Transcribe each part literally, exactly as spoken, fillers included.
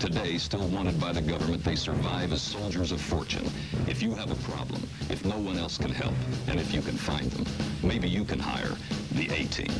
today still wanted by the government. They survive as soldiers of fortune. If you have a problem, if no one else can help, and if you can find them, maybe you can hire the A-Team.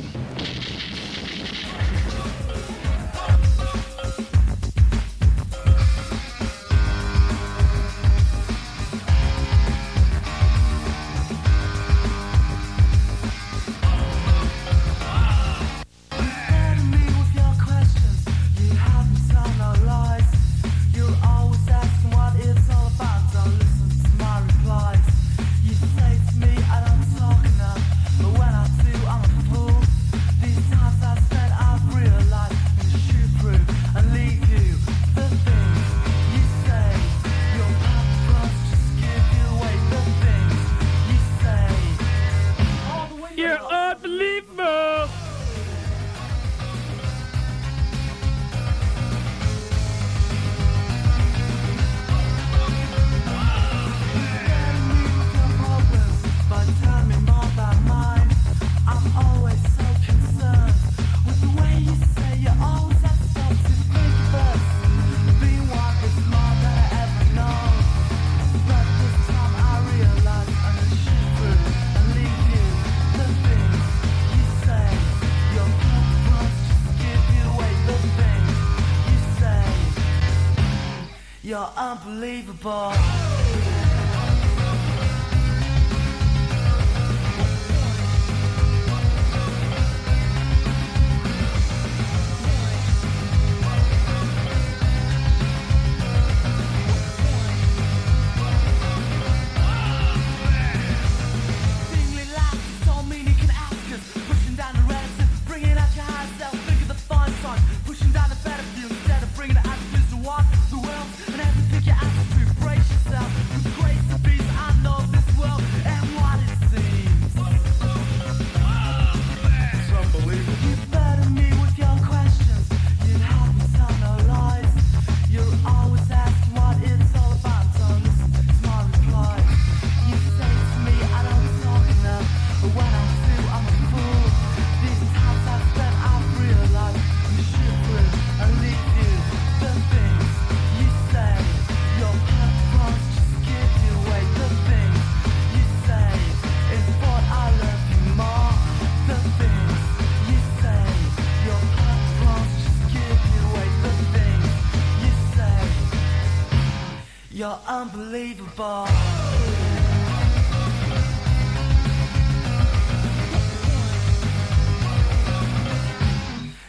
You're unbelievable.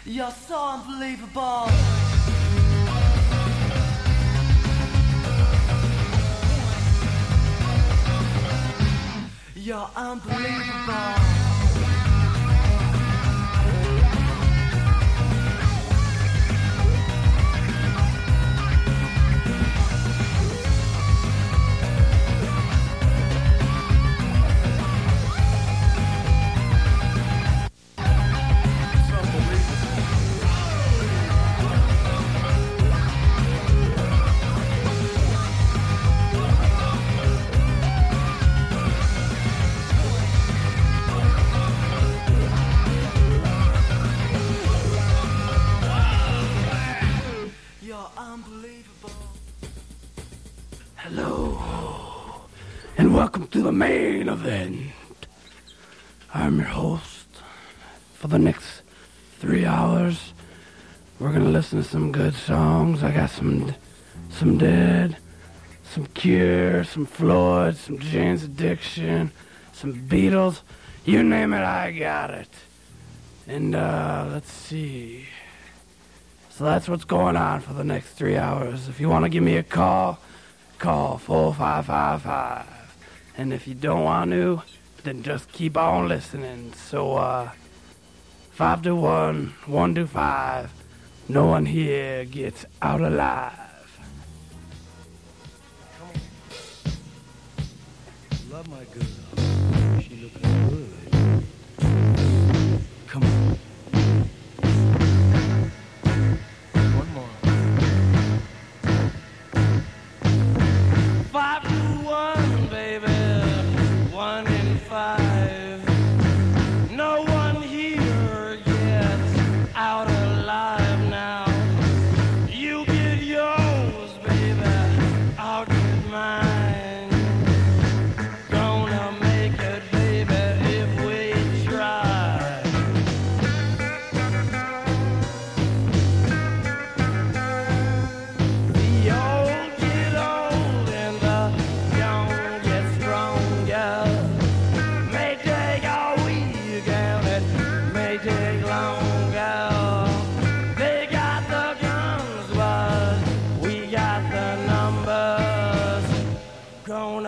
You're unbelievable. You're so unbelievable. You're unbelievable. The main event. I'm your host. For the next three hours, we're gonna listen to some good songs. I got some, some Dead, some Cure, some Floyd, some Jane's Addiction, some Beatles. You name it, I got it. And uh, let's see. So that's what's going on for the next three hours. If you want to give me a call, call four five five five. And if you don't want to, then just keep on listening. So, uh, five to one, one to five. No one here gets out alive. Love my girl. She looking good. Come on. One more. Five to one, baby. Five. No one here gets out alive now. You get your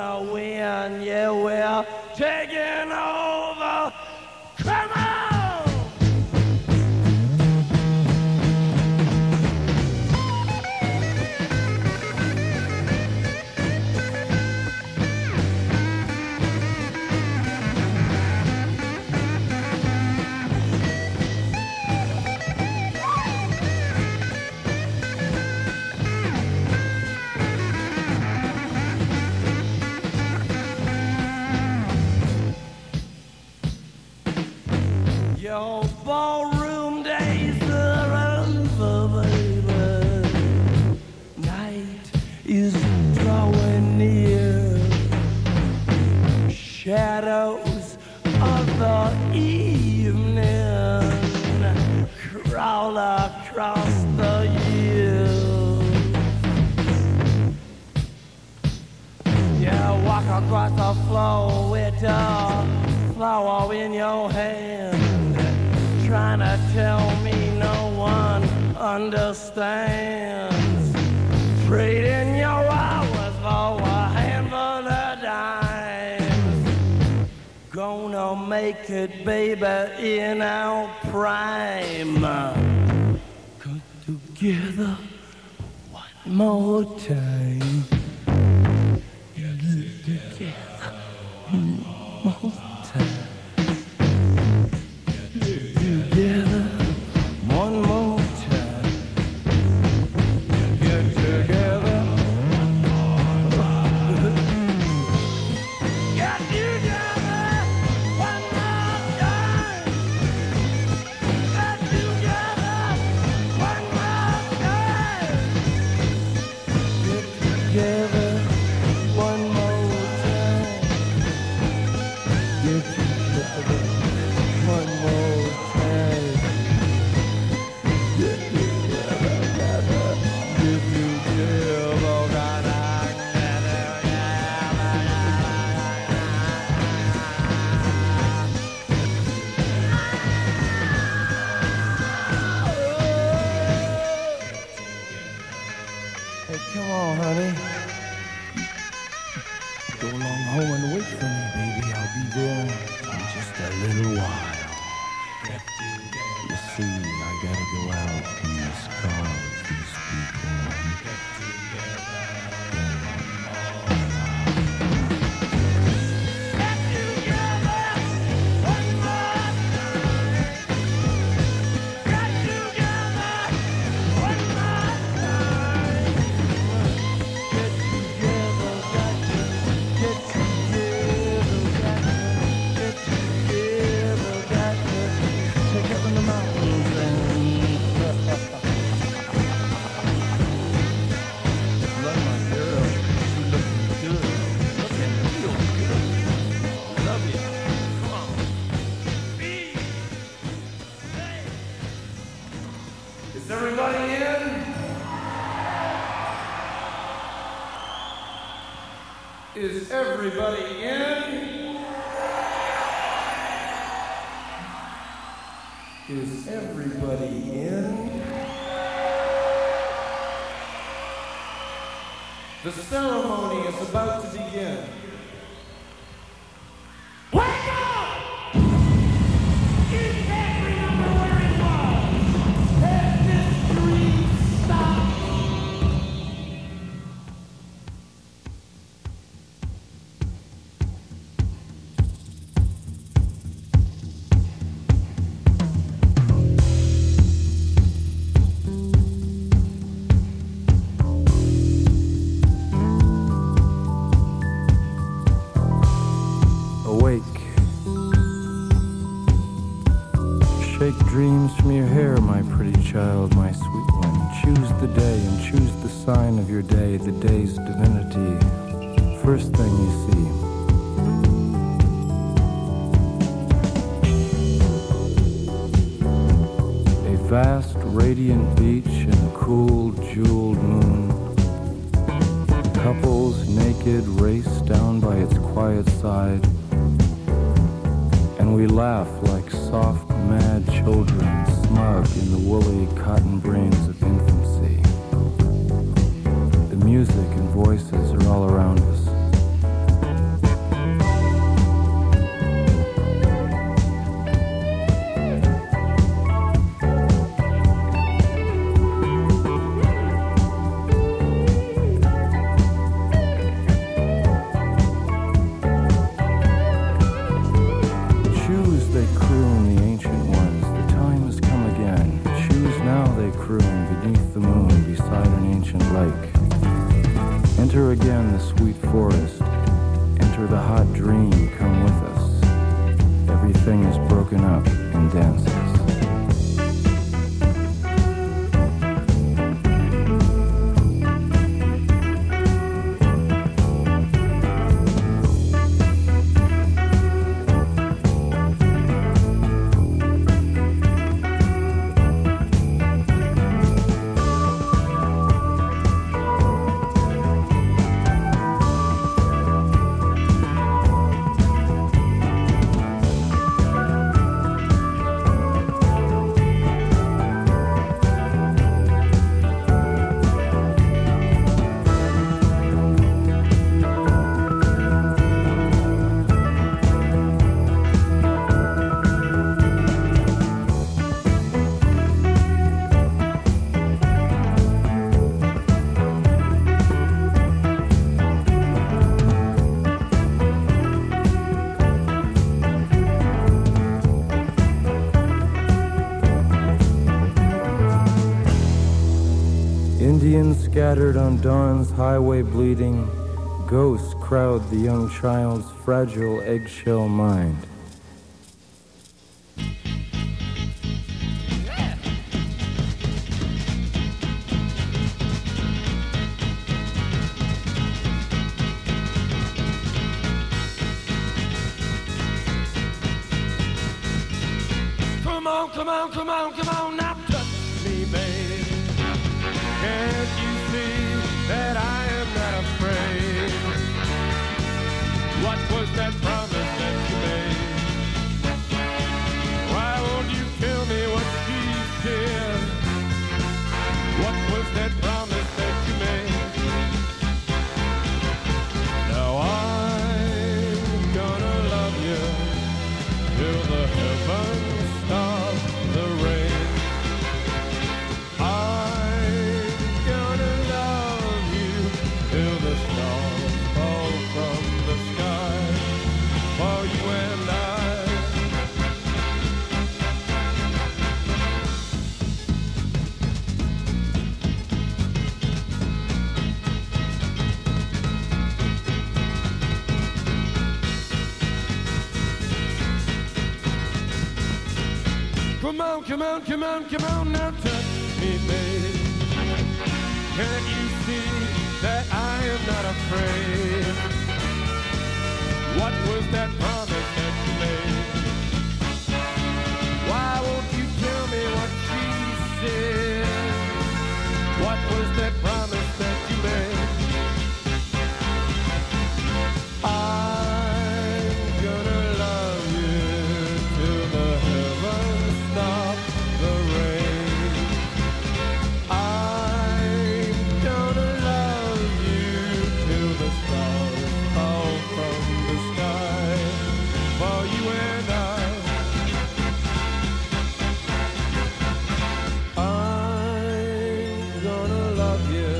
gonna win, yeah, we're taking over. Come on! Your ballroom days are over, baby. Night is drawing near. Shadows of the evening crawl across the years. You walk across the floor with a flower in your hand, trying to tell me no one understands. Trading your hours for a handful of dimes. Gonna make it, baby, in our prime. Come together one more time. Get together one more time. Is everybody in? Is everybody in? The ceremony is about to begin. Child, my sweet one, choose the day and choose the sign of your day, the day's divinity. First thing you see. A vast, radiant beach and a cool, jeweled moon. Couples, naked, race down by its quiet side. And we laugh like soft, mad children, smug in the woolly cotton brains of infancy. The music and voices are all around us. ancient lake. Enter again the sweet forest. Enter the hot dream. Come with us. Everything is broken up and dances. Scattered on dawn's highway bleeding, ghosts crowd the young child's fragile eggshell mind. Come on, come on, come on, come on, now touch me, baby. Can't you see that I am not afraid? What was that promise that you made? Why won't you tell me what she said? What was that promise that you made? I'm gonna love you till the heavens stop the rain. I'm gonna love you till the stars fall from the sky for you and I. I'm gonna love you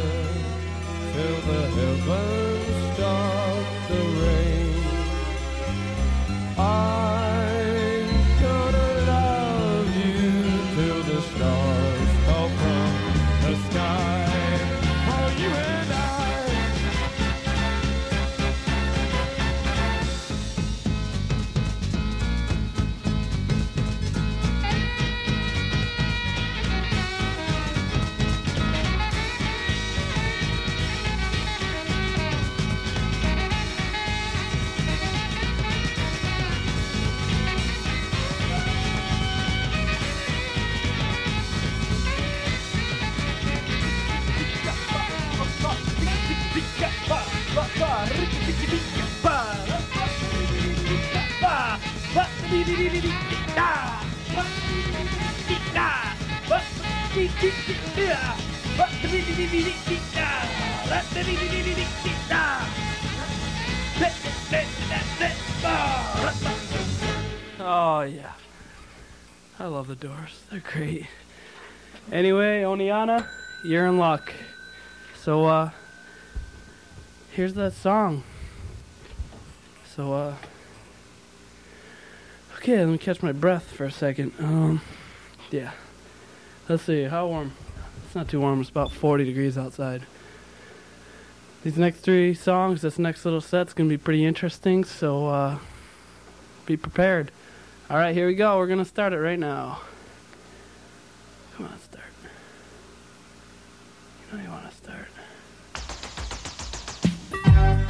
till the heavens stop the rain. I Oh yeah, I love the Doors, they're great. Anyway, Oneana, you're in luck. So uh here's that song. So uh okay, let me catch my breath for a second. Um, yeah. Let's see, how warm? It's not too warm. It's about forty degrees outside. These next three songs, this next little set's going to be pretty interesting, so uh, be prepared. All right, here we go. We're going to start it right now. Come on, start. You know you want to start. Lost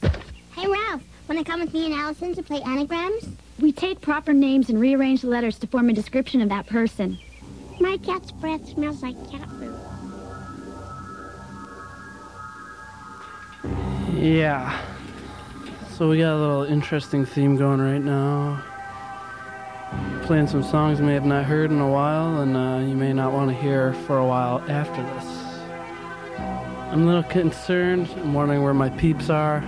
please. Hey, Ralph, want to come with me and Allison to play anagrams? We take proper names and rearrange the letters to form a description of that person. My cat's breath smells like cat food. Yeah. So we got a little interesting theme going right now. Playing some songs you may have not heard in a while, and uh, you may not want to hear for a while after this. I'm a little concerned. I'm wondering where my peeps are.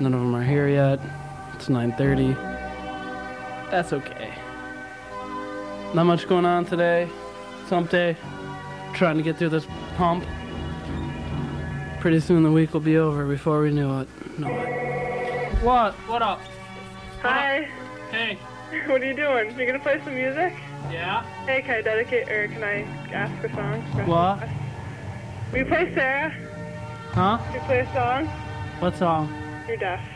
None of them are here yet. It's nine thirty. That's okay. Not much going on today. Hump day. Trying to get through this hump. Pretty soon the week will be over before we knew it. Know it. What? What up? What Hi. Up? Hey. What are you doing? You gonna play some music? Yeah. Hey, can I dedicate or can I ask a song? What? Will you play Sarah? Huh? Will you play a song? What song? You're deaf.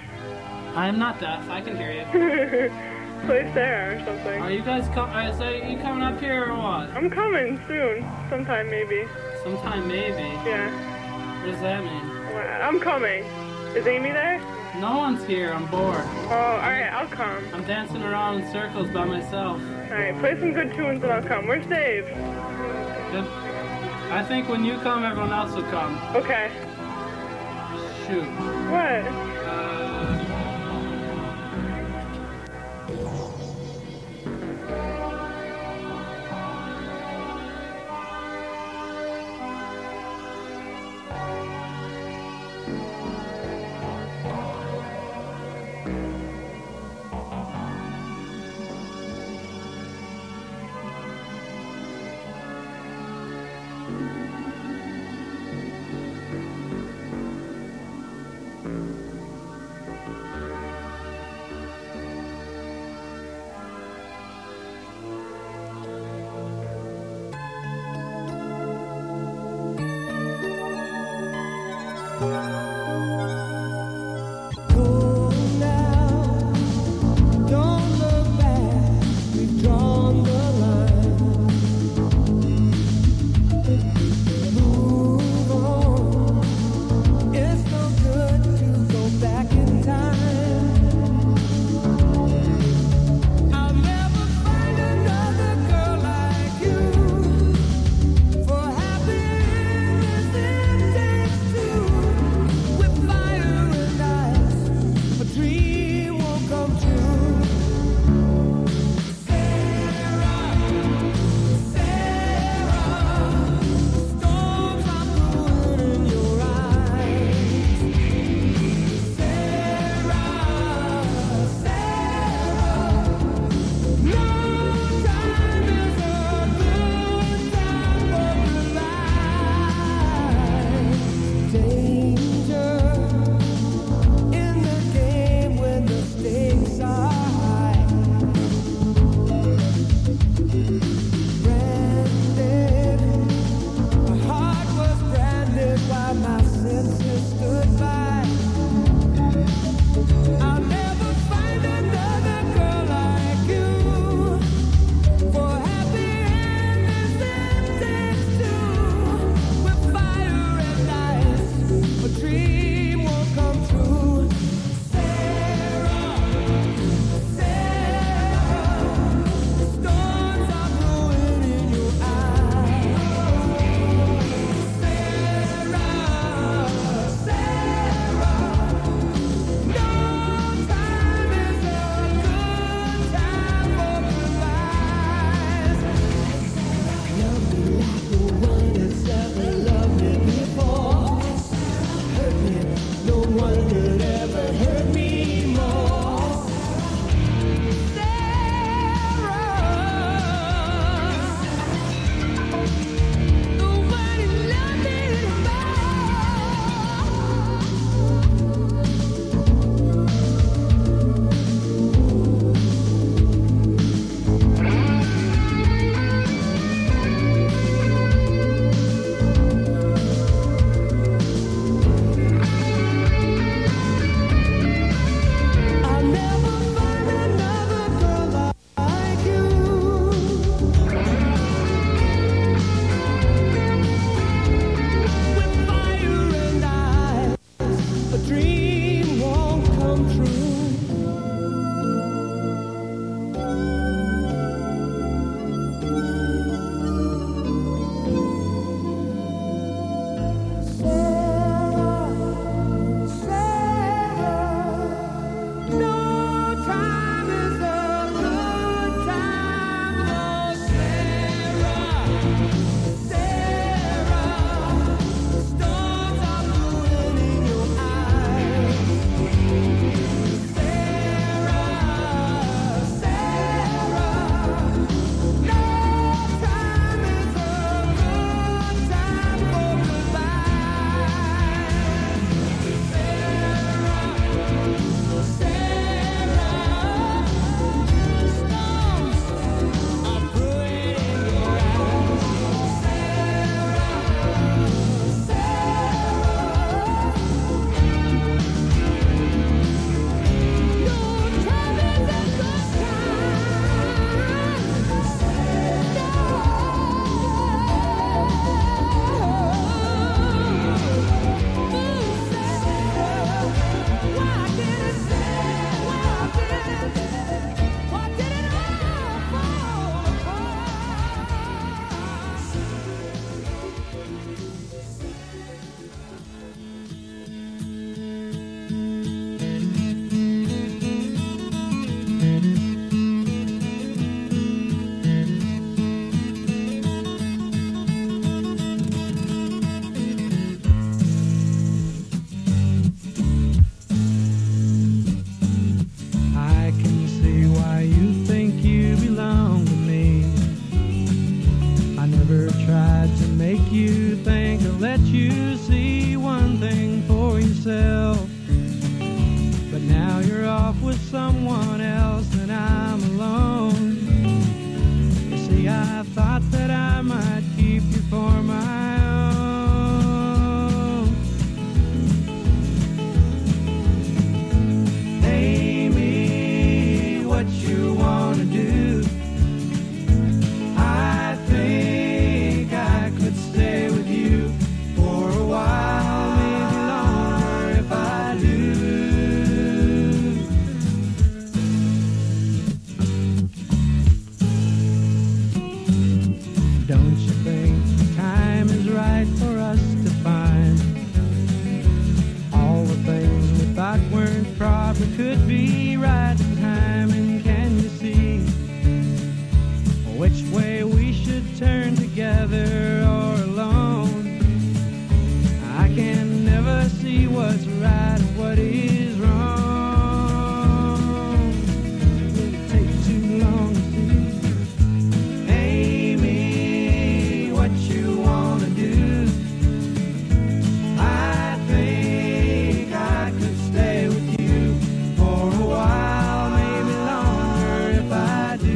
I'm not deaf. I can hear you. Play Sarah or something. Are you guys co is that you coming up here or what? I'm coming soon. Sometime maybe. Sometime maybe. Yeah. What does that mean? I'm coming. Is Amy there? No one's here. I'm bored. Oh, alright, I'll come. I'm dancing around in circles by myself. Alright, play some good tunes and I'll come. Where's Dave? Good. I think when you come, everyone else will come. Okay. Shoot. What? Pull now. with someone else and I'm alone. You see, I thought that I might keep you for my own. Amy, what you wanna do? I think I could stay with you for a while. We could be right in time, and can you see which way we should turn, together or alone? I can never see what's right and what is wrong. Will it take too long to see? Amy, what you wanna do? I think I could stay with you for a while, maybe longer if I do.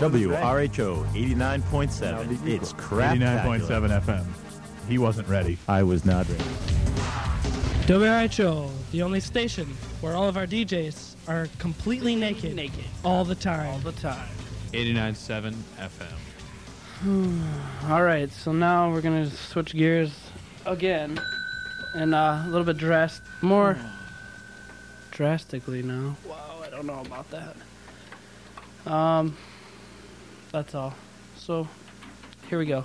W R H O eighty-nine point seven. It's crap. eighty-nine point seven F M. He wasn't ready. I was not ready. W R H O, the only station where all of our D Js are completely naked, naked. all the time. All the time. eighty-nine point seven F M. All right, so now we're gonna switch gears again, and uh, a little bit drast- more oh. drastically now. Wow, I don't know about that. Um. That's all. So, here we go.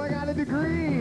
I got a degree.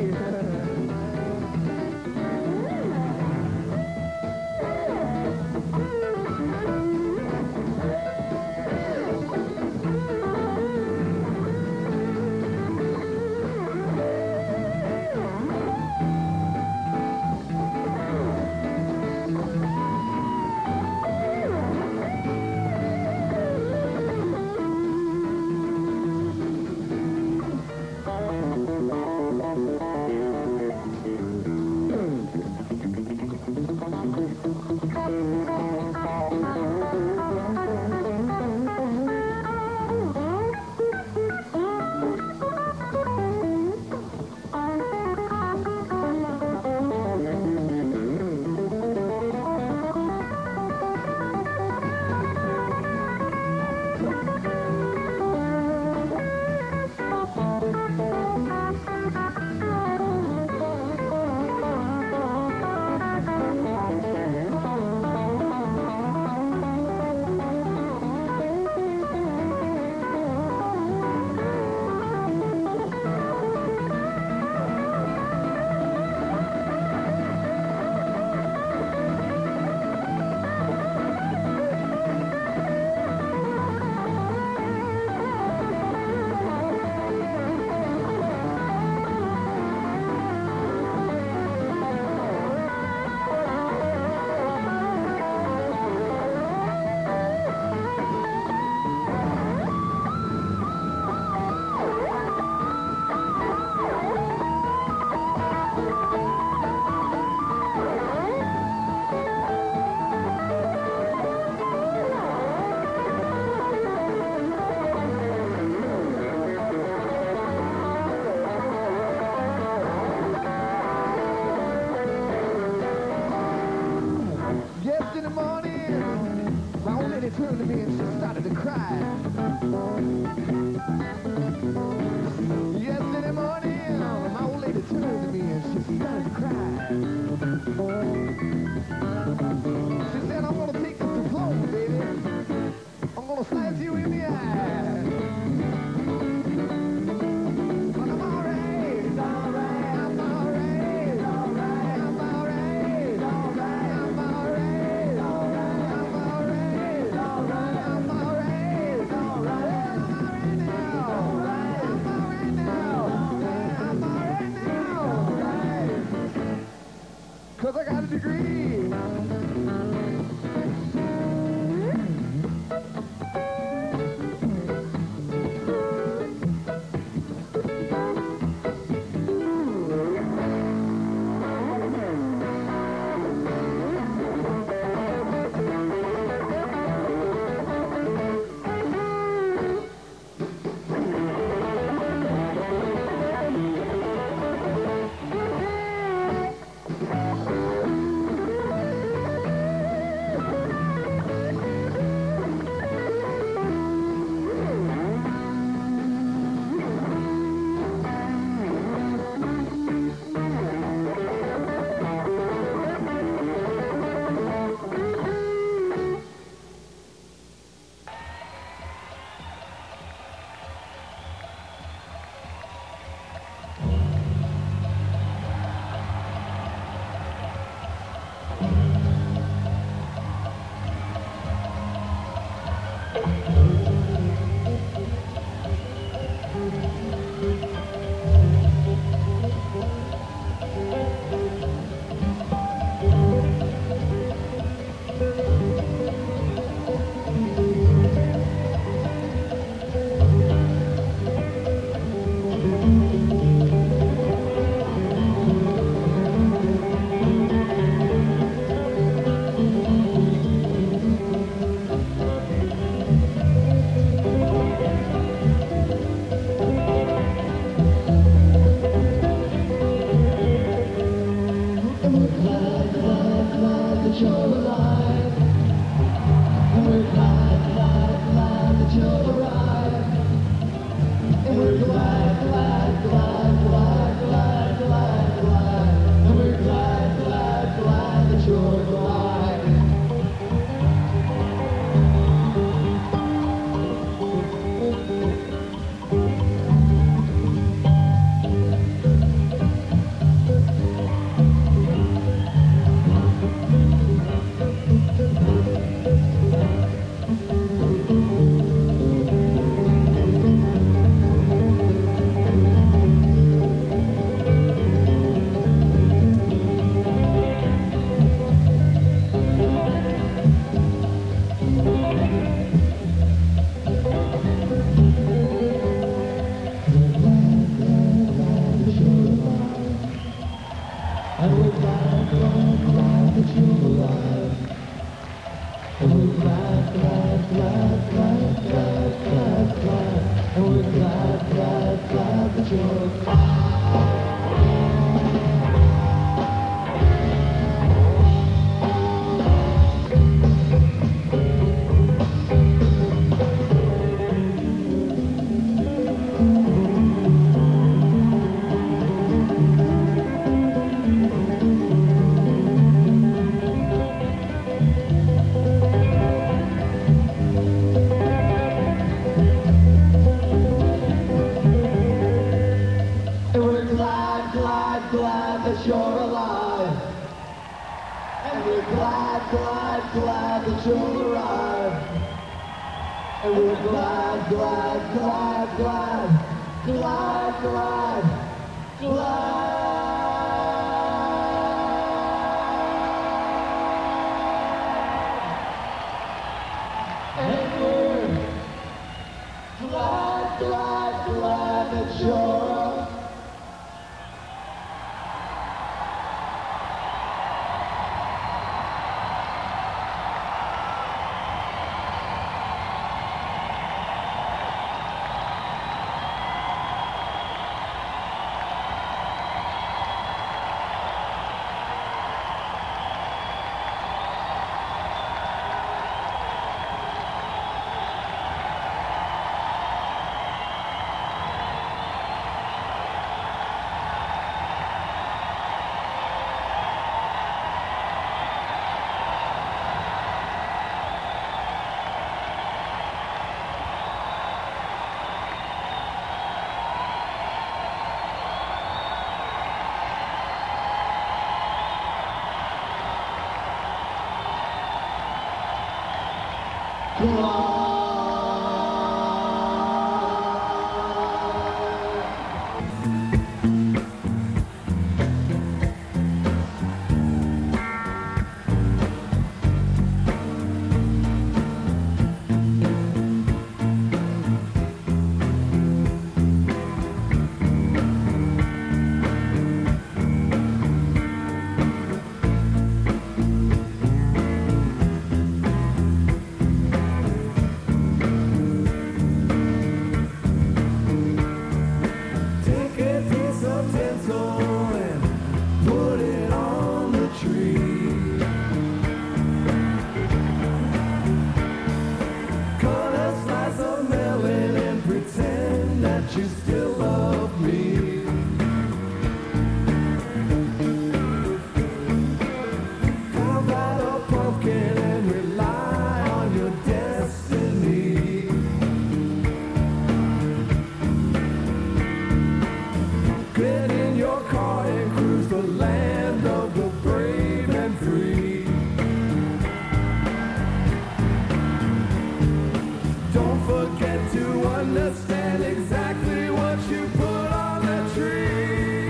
Yesterday morning, my old lady turned to me and she started to cry. She said, I'm going to take this diploma, baby. I'm going to slice you in the eye. But I'm all right. It's all right. Cause I got a degree. understand exactly what you put on the tree.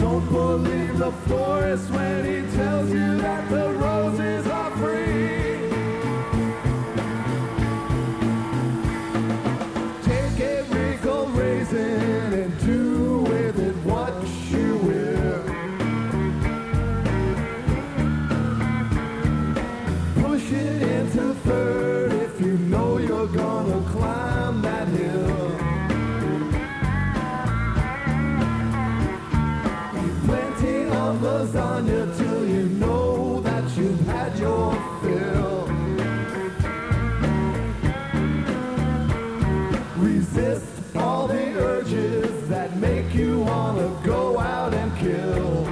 Don't believe the florist when he tells you that the roses are free. Take every gold raisin and do with it what you will. Push it into third if you know you're gonna climb that hill. Eat plenty of lasagna till you know that you've had your fill. Resist all the urges that make you wanna go out and kill.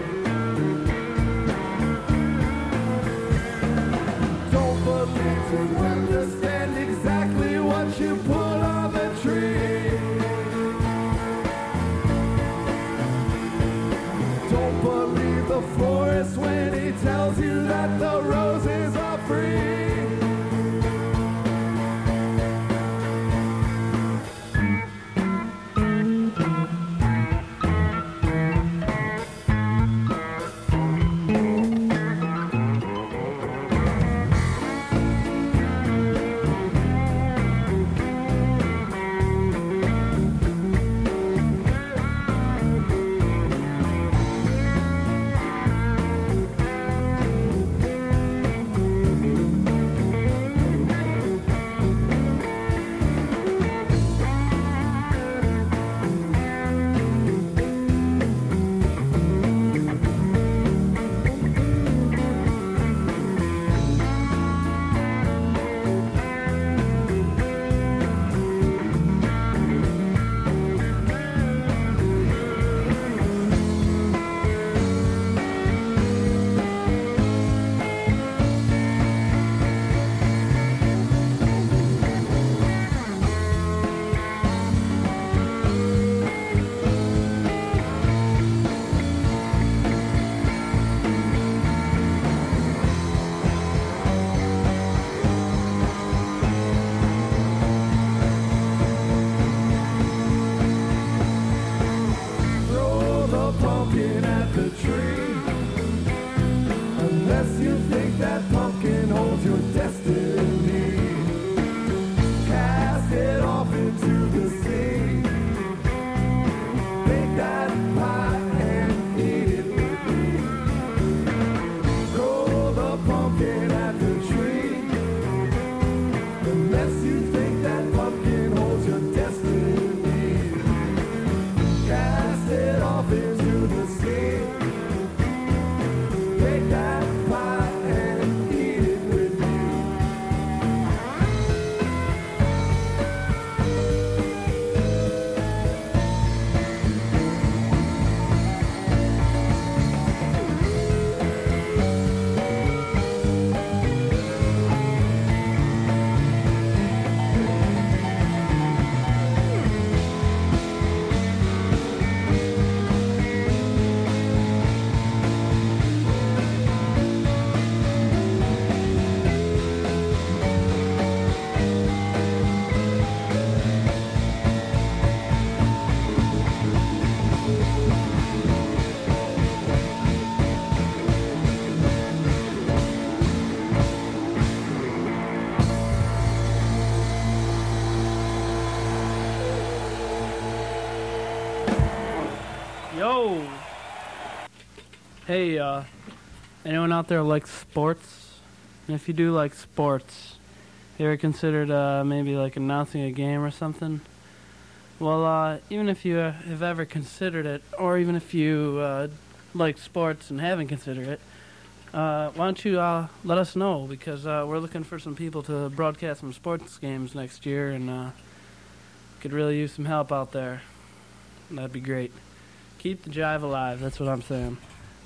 Don't forget to understand exactly what you put on the tree. Don't believe the florist when he tells you that the roses are free. Hey, uh, anyone out there like sports? And if you do like sports, you ever considered uh, maybe like announcing a game or something? Well, uh, even if you have ever considered it, or even if you uh, like sports and haven't considered it, uh, why don't you uh, let us know? Because uh, we're looking for some people to broadcast some sports games next year, and uh, could really use some help out there. That'd be great. Keep the jive alive, that's what I'm saying.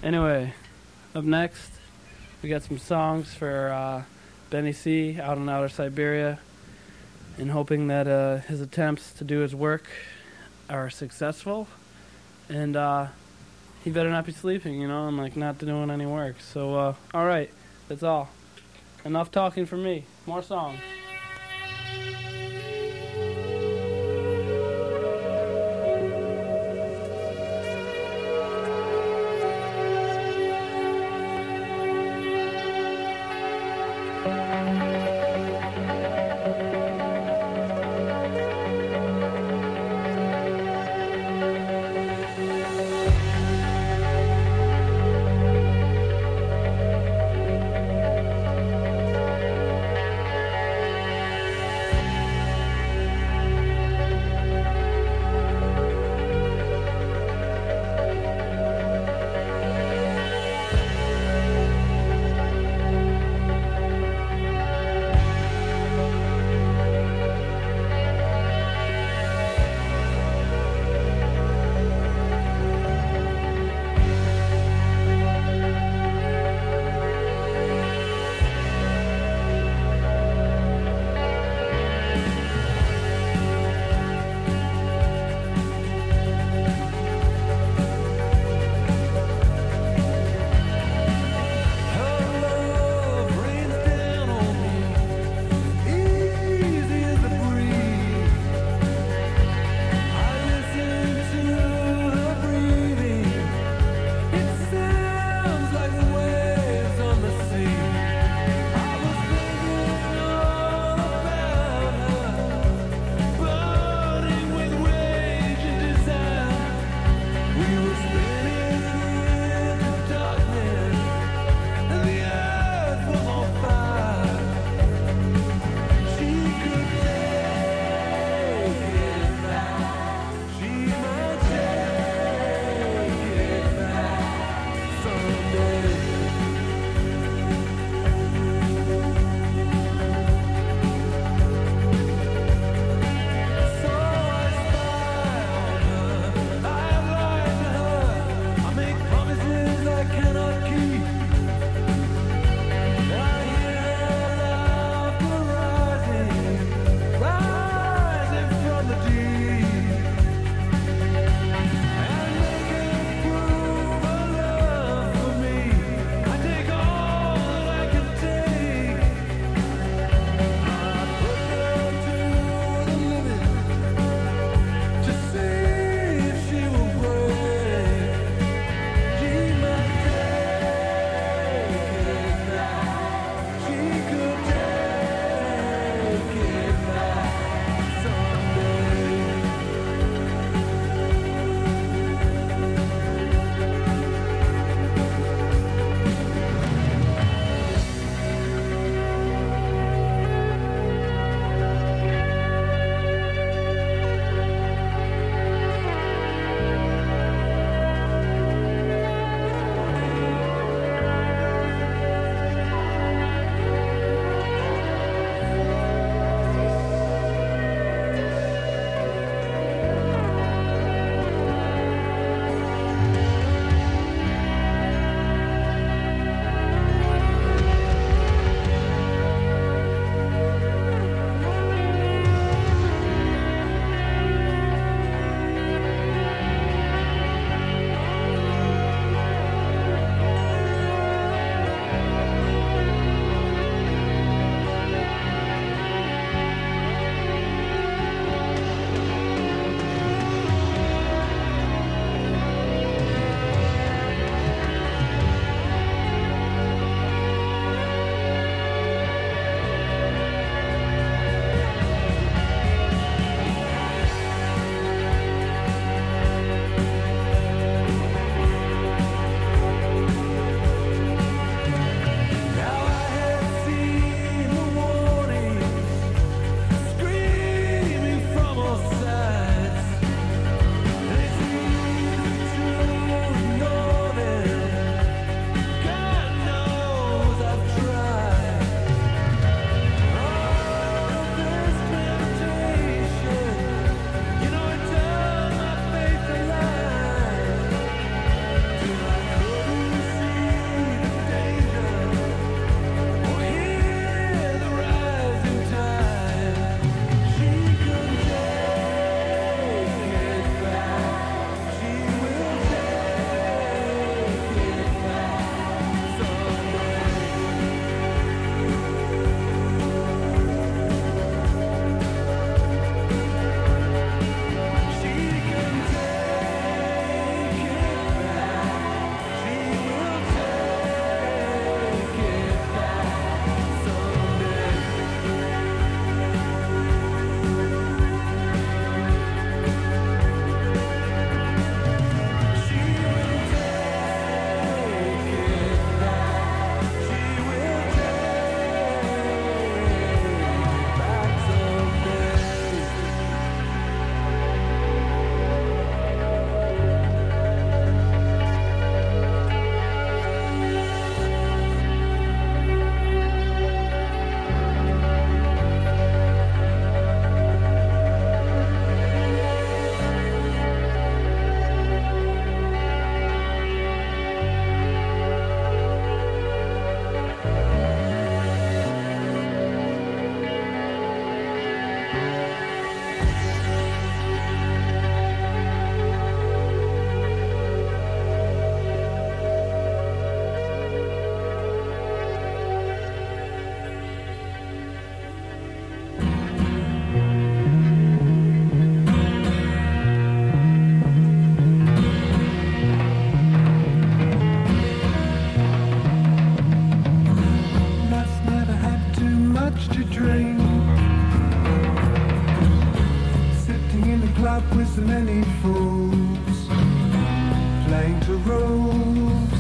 Anyway, up next, we got some songs for uh, Benny C out in outer Siberia, and hoping that uh, his attempts to do his work are successful, and uh, he better not be sleeping, you know, and like not doing any work. So, uh, all right, that's all. Enough talking for me. More songs. train, sitting in the club with the many fools, playing to rules,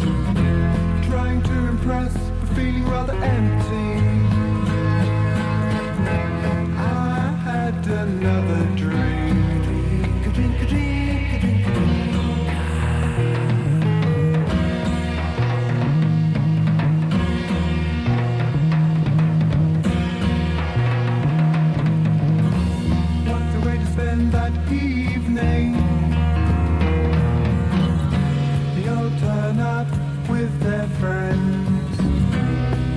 trying to impress, but feeling rather empty. I had another drink, a drink, a drink. That evening, they all turn up with their friends,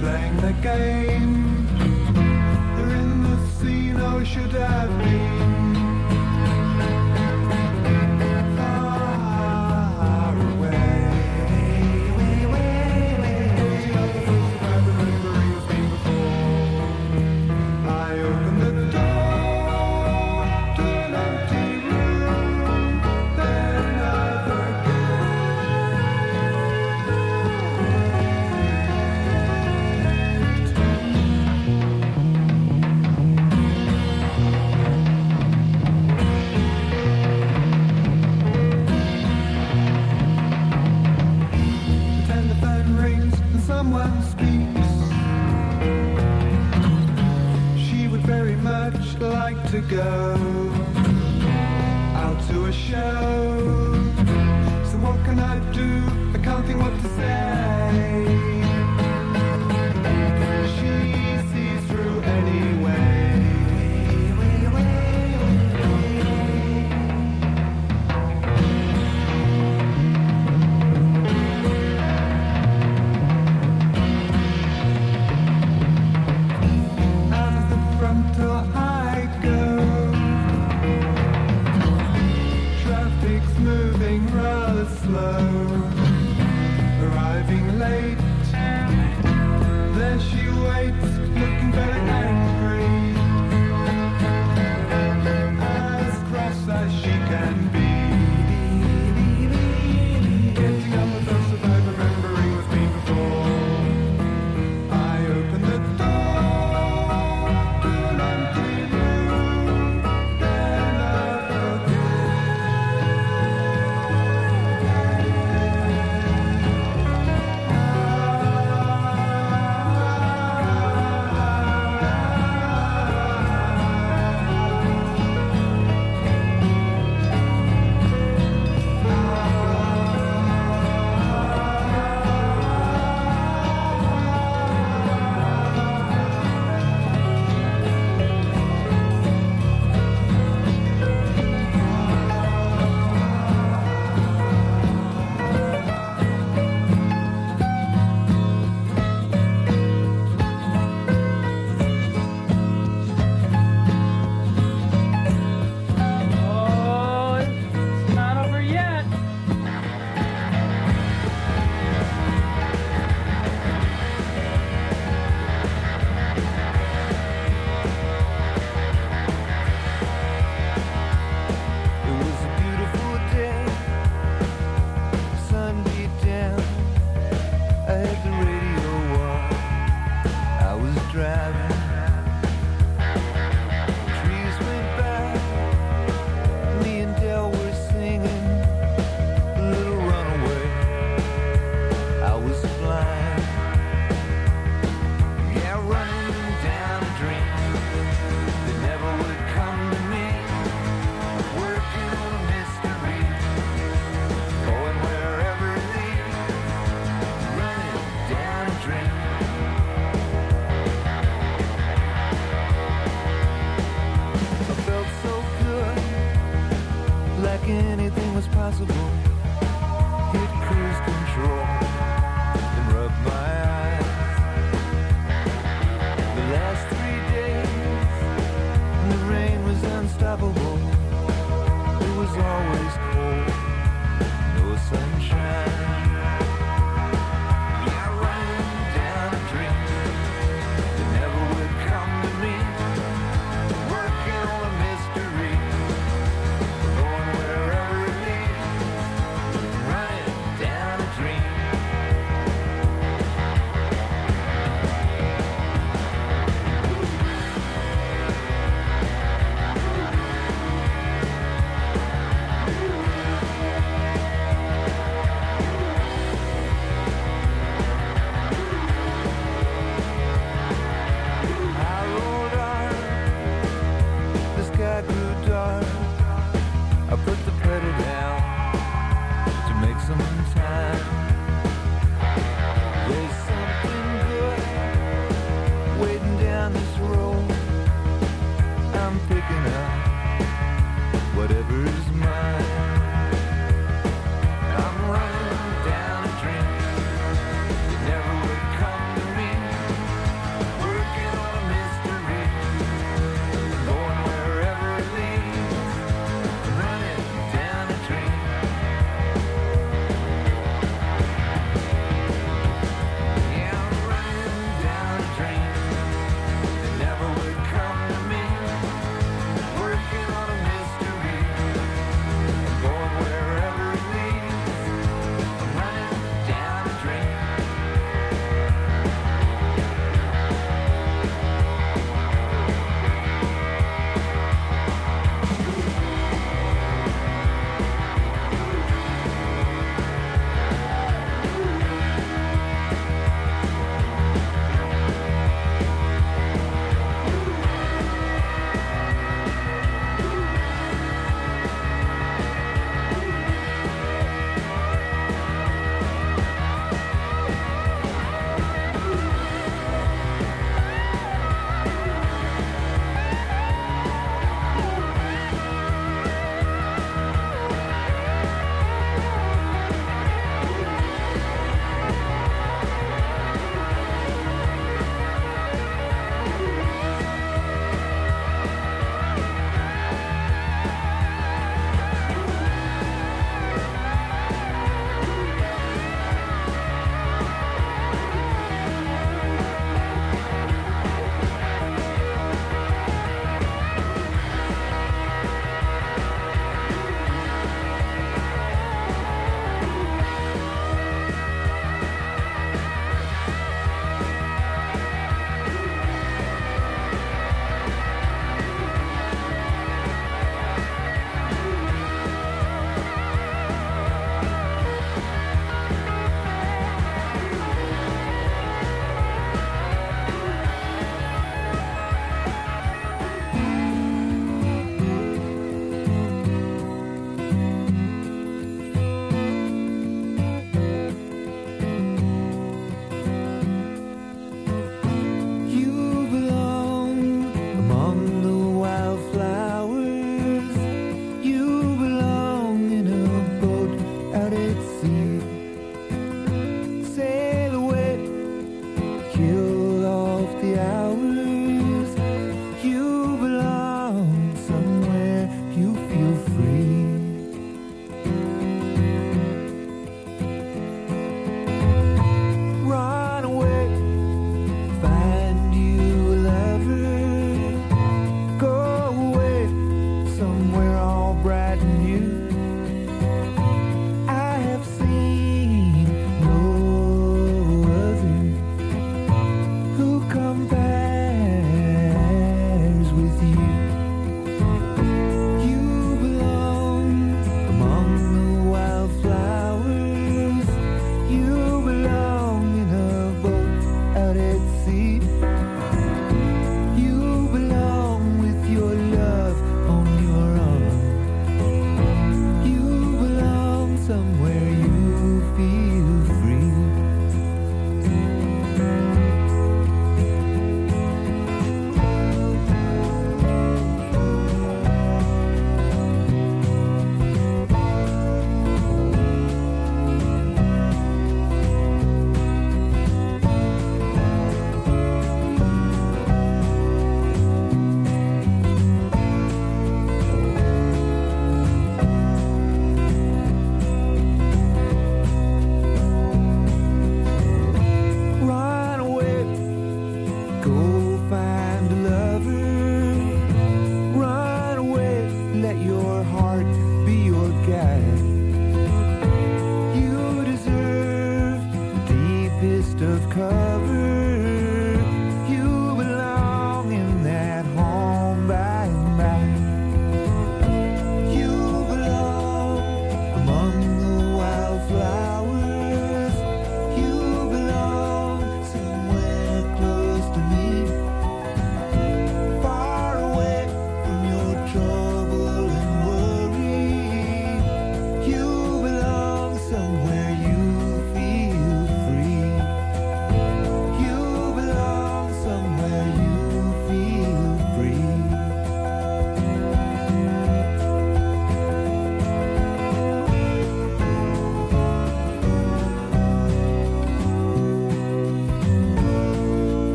playing their game. They're in the scene, oh, should have been far away. Where the memory's been before. I opened the door. Someone speaks. She would very much like to go out to a show. So what can I do? I can't think what to say. Arriving late, there she waits, looking very angry, as cross as she can be. picking up whatever's mine. I'm running down a dream that never would come to me, working on a mystery, going wherever it leads. I'm running down a dream. Yeah, I'm running down a dream that never would come to me, working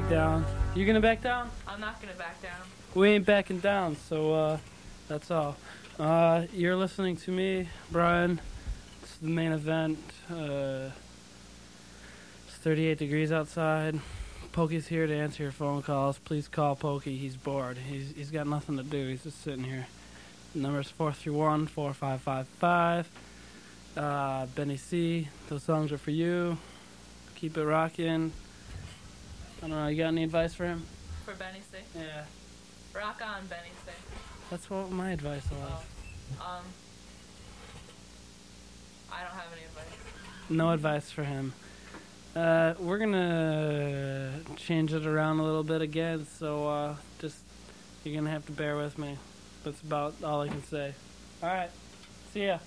back down. You gonna back down? I'm not gonna back down. We ain't backing down, so uh, that's all. Uh, you're listening to me, Brian. It's the main event. Uh, it's thirty-eight degrees outside. Pokey's here to answer your phone calls. Please call Pokey. He's bored. He's He's got nothing to do. He's just sitting here. The number's four three one, four five five five. Uh, Benny C, those songs are for you. Keep it rocking. I don't know, you got any advice for him? For Benny C? Yeah. Rock on, Benny C. That's what my advice was. Oh. Um, I don't have any advice. No advice for him. Uh, we're gonna change it around a little bit again, so uh, just, you're gonna have to bear with me. That's about all I can say. Alright, see ya.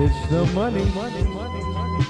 It's the money, money, money, money, money.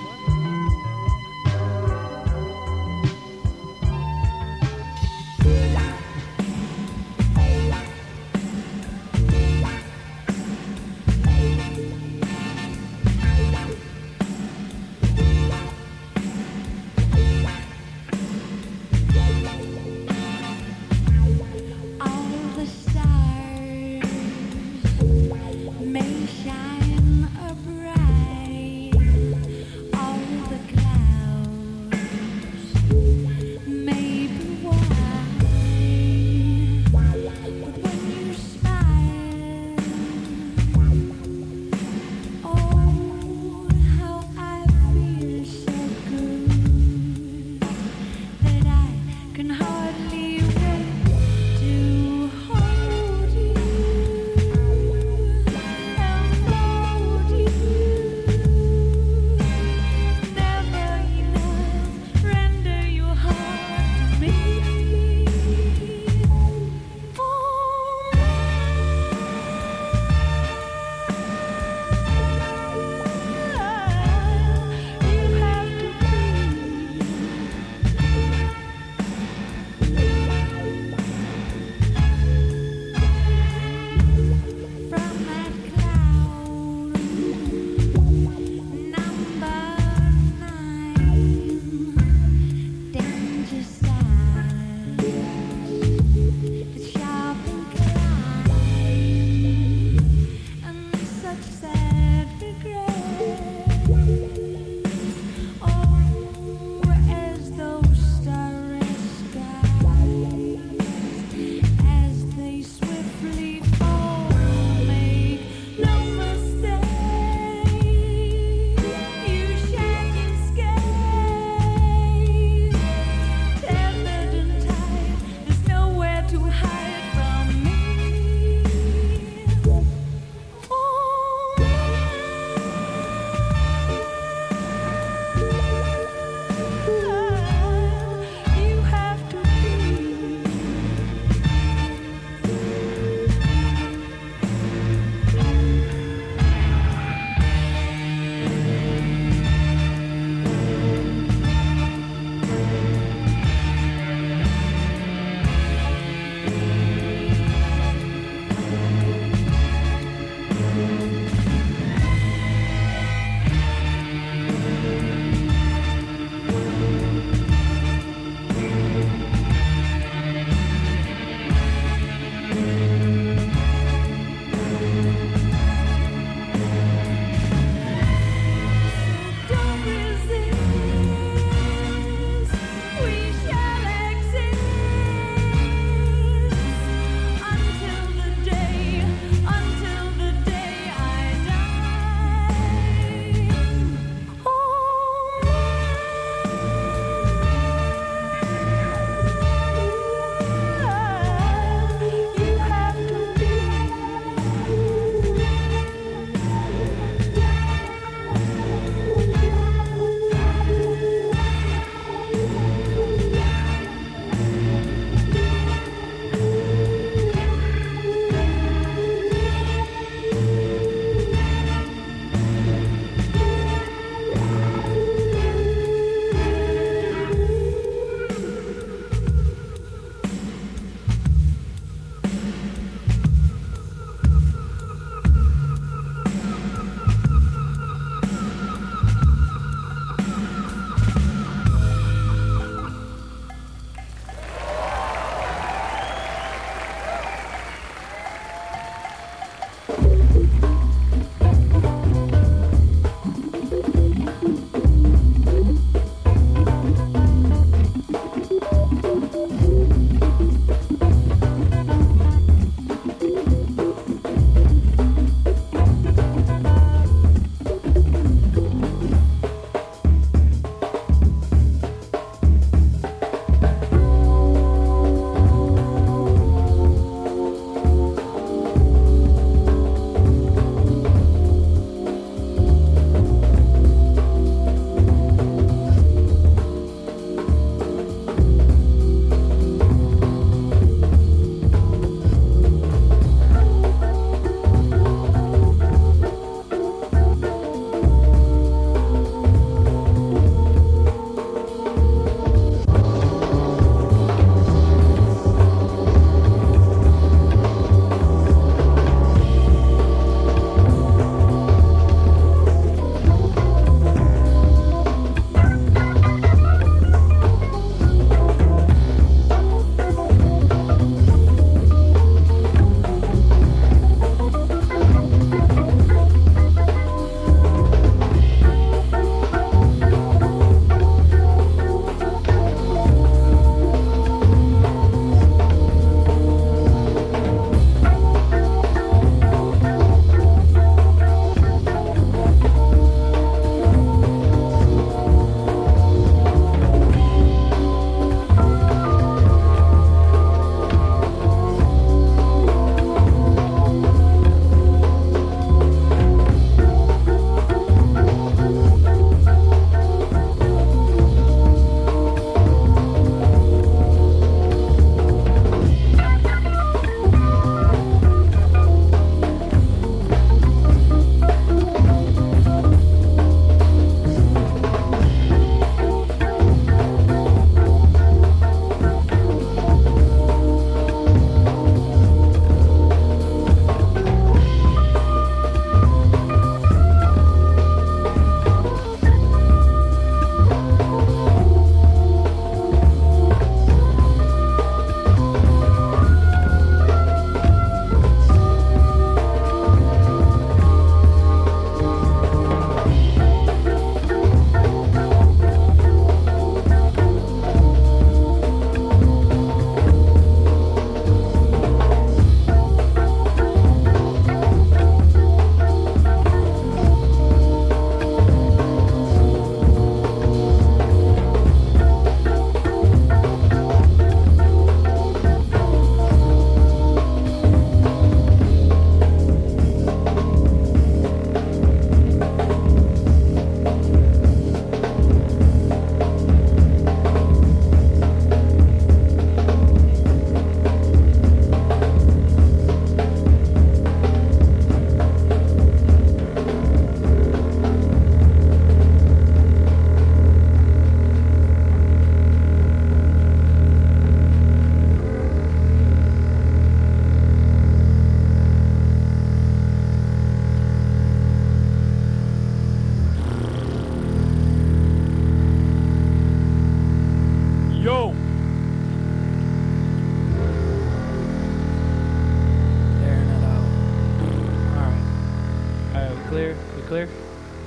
Clear? We clear?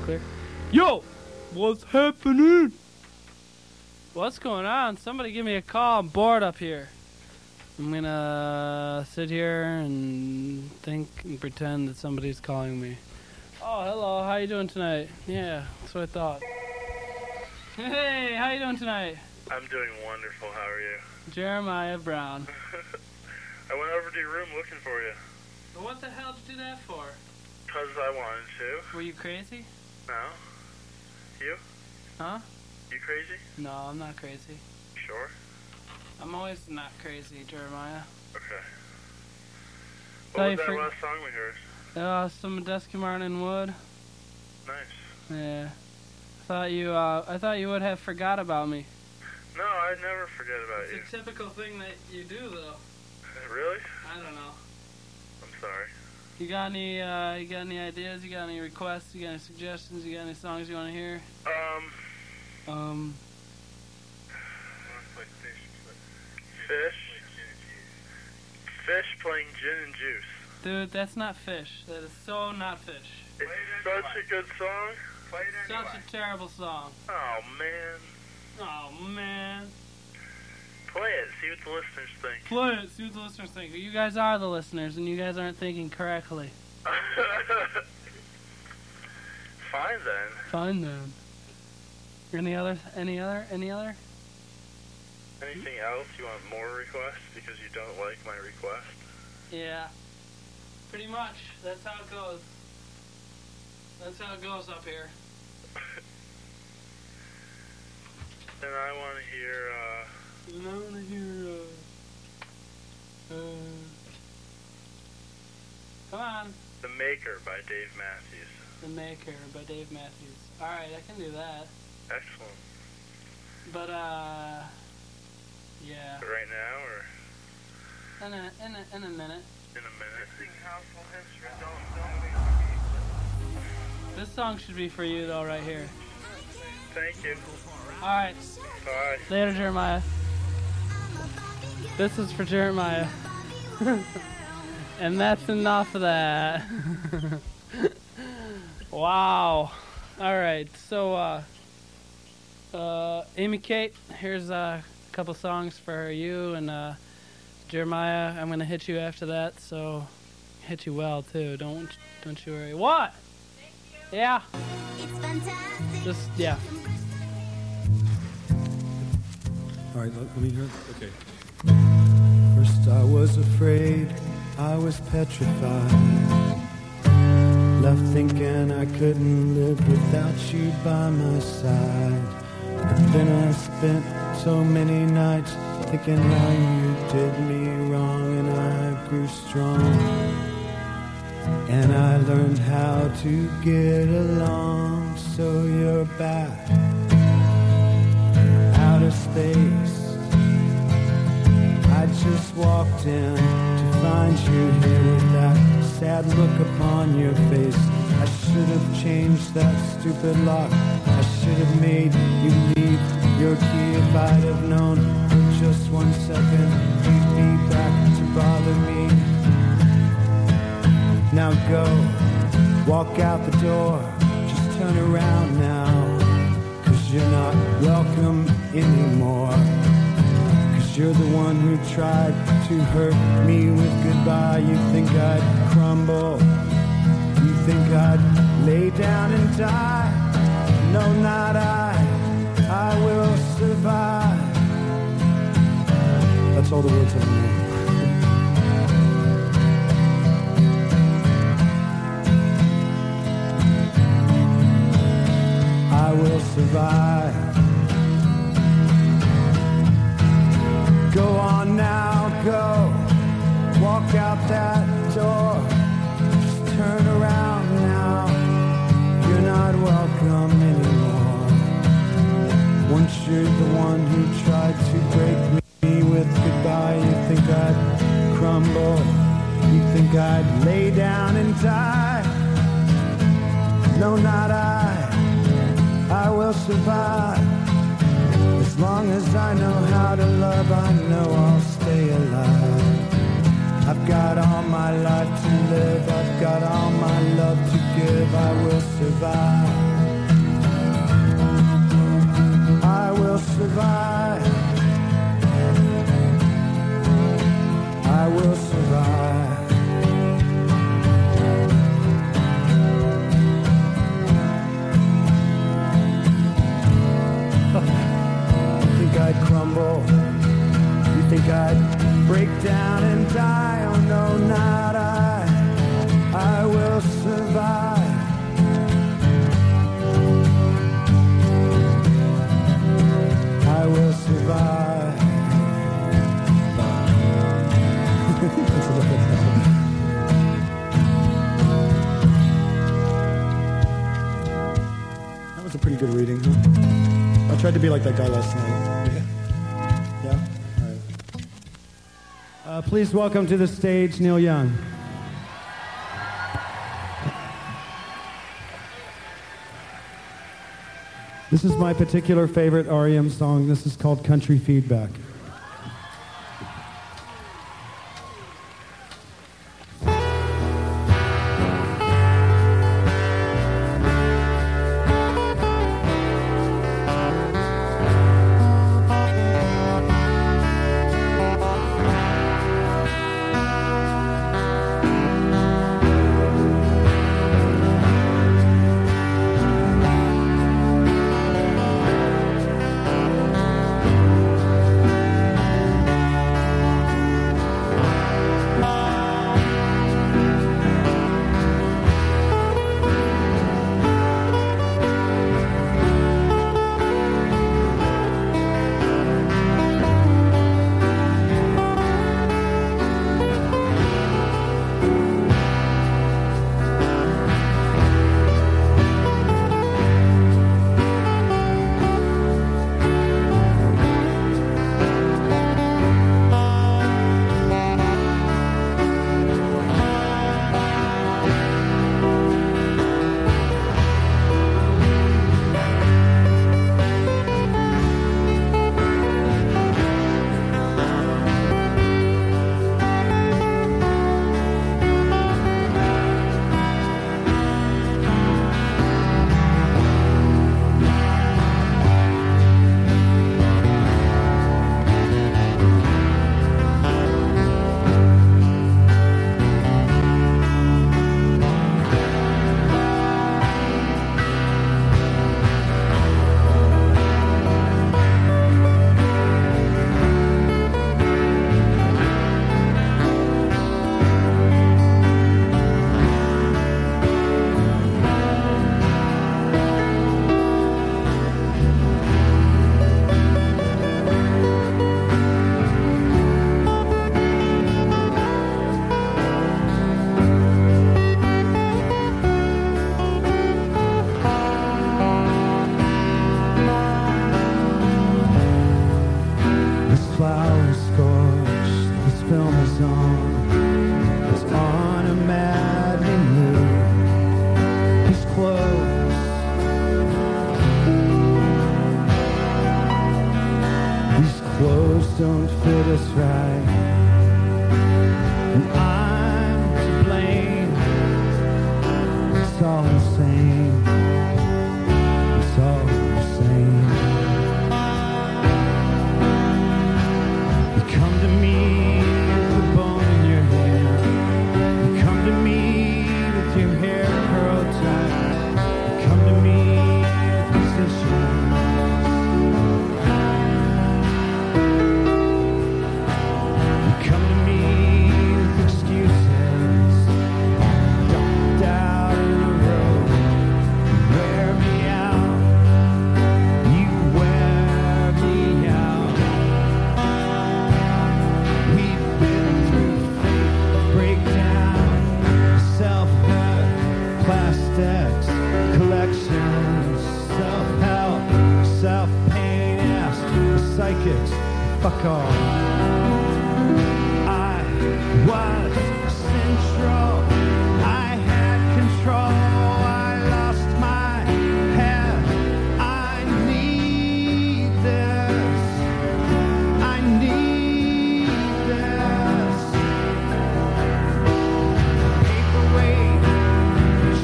Clear? Yo! What's happening? What's going on? Somebody give me a call. I'm bored up here. I'm gonna sit here and think and pretend that somebody's calling me. Oh, hello. How you doing tonight? Yeah, that's what I thought. Hey, how you doing tonight? I'm doing wonderful. How are you? Jeremiah Brown. I went over to your room looking for you. Well, what the hell did you do that for? Because I wanted to. Were you crazy? No. You? Huh? You crazy? No, I'm not crazy. Sure? I'm always not crazy, Jeremiah. Okay. What was that last song we heard? Uh, some Desk and Wood. Nice. Yeah. I thought you, uh, I thought you would have forgot about me. No, I never forget about it's you. It's a typical thing that you do, though. Really? I don't know. I'm sorry. You got any, uh, you got any ideas? You got any requests? You got any suggestions? You got any songs you want to hear? Um. Um. Fish. Fish playing Gin and Juice. Dude, that's not Fish. That is so not Fish. It's such a good song. Play it anyway. Such a terrible song. Oh, man. Oh, man. Play it. See what the listeners think. Play it. See what the listeners think. You guys are the listeners, and you guys aren't thinking correctly. Fine, then. Fine, then. Any other? Any other? Any other? Anything else? You want more requests because you don't like my request? Yeah. Pretty much. That's how it goes. That's how it goes up here. And I want to hear, uh... And I want to hear, uh... Uh... Come on. The Maker by Dave Matthews. The Maker by Dave Matthews. Alright, I can do that. Excellent. But, uh... yeah. Right now, or...? In a, in a, in a minute. In a minute. This song should be for you, though, right here. Thank you. Alright. Bye. Later, Jeremiah. This is for Jeremiah. And that's enough of that. Wow. Alright, so, uh... Uh, Amy Kate, here's a couple songs for you, and, uh... Jeremiah, I'm gonna hit you after that, so... Hit you well, too. Don't, don't you worry. What? Thank you. Yeah. It's fantastic. Just, yeah. All right, let me hear it. Okay. First I was afraid, I was petrified. Left thinking I couldn't live without you by my side. But then I spent so many nights thinking how you did me wrong, and I grew strong. And I learned how to get along, so you're back. Outer space. I just walked in to find you here with that sad look upon your face. I should have changed that stupid lock. I should have made you leave your key. If I'd have known for just one second you'd be back to bother me. Now go, walk out the door. Just turn around now, you're not welcome anymore. Cause you're the one who tried to hurt me with goodbye. You think I'd crumble, you think I'd lay down and die. No, not I, I will survive. That's all the words I know. I will survive. Go on now, go. Walk out that door. Just turn around now. You're not welcome anymore. Once you're the one who tried to break me with goodbye, you think I'd crumble. You think I'd lay down and die. No, not I. I will survive. As long as I know how to love, I know I'll stay alive. I've got all my life to live, I've got all my love to give. give, I will survive. I will survive. I will survive. You think I'd crumble? You think I'd break down and die? Oh no, not I. I will survive. I will survive. That was a pretty good reading, huh? I tried to be like that guy last night. Yeah? Yeah? All right. Uh, please welcome to the stage Neil Young. This is my particular favorite R E M song. This is called Country Feedback.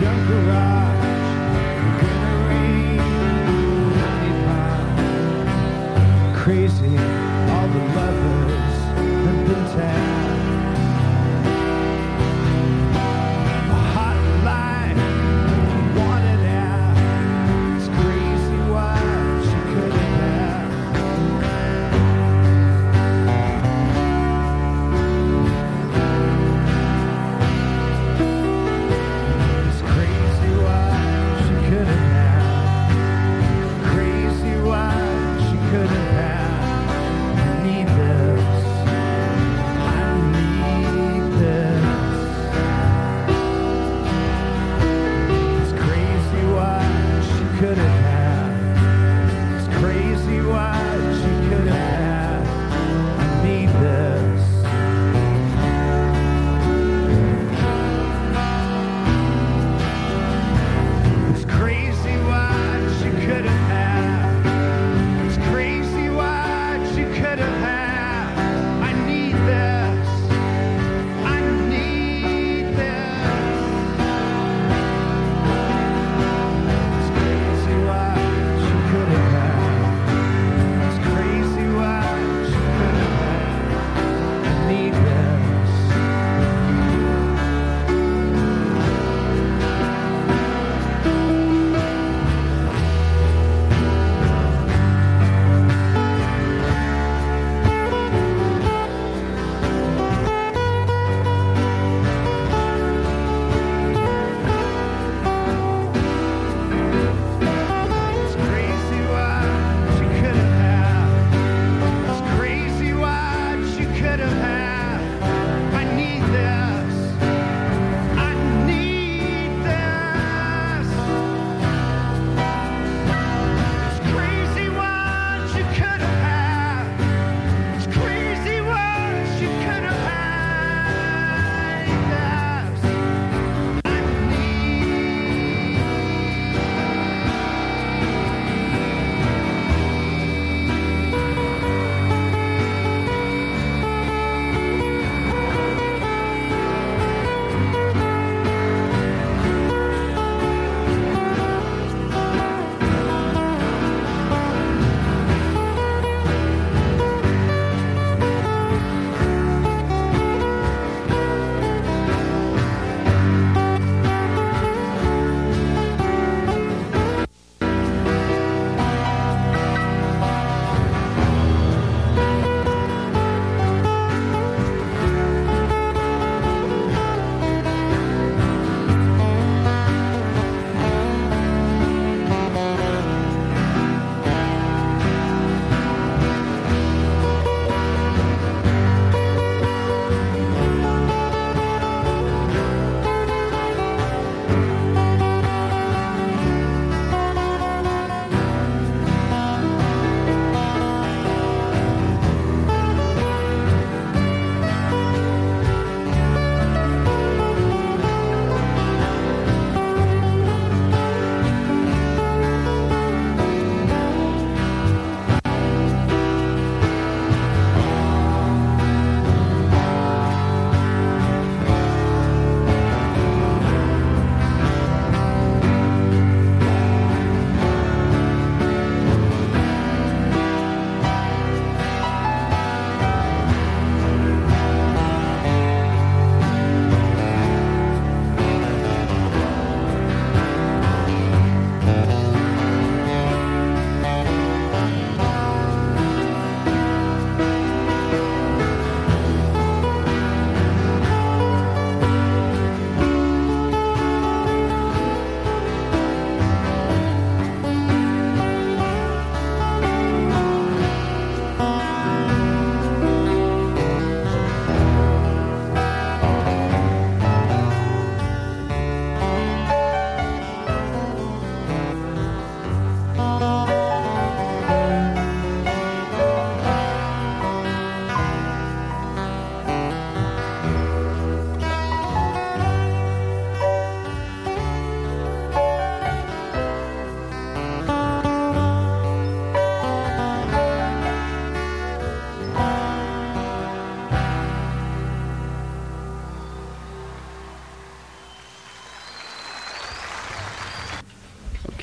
Jungle.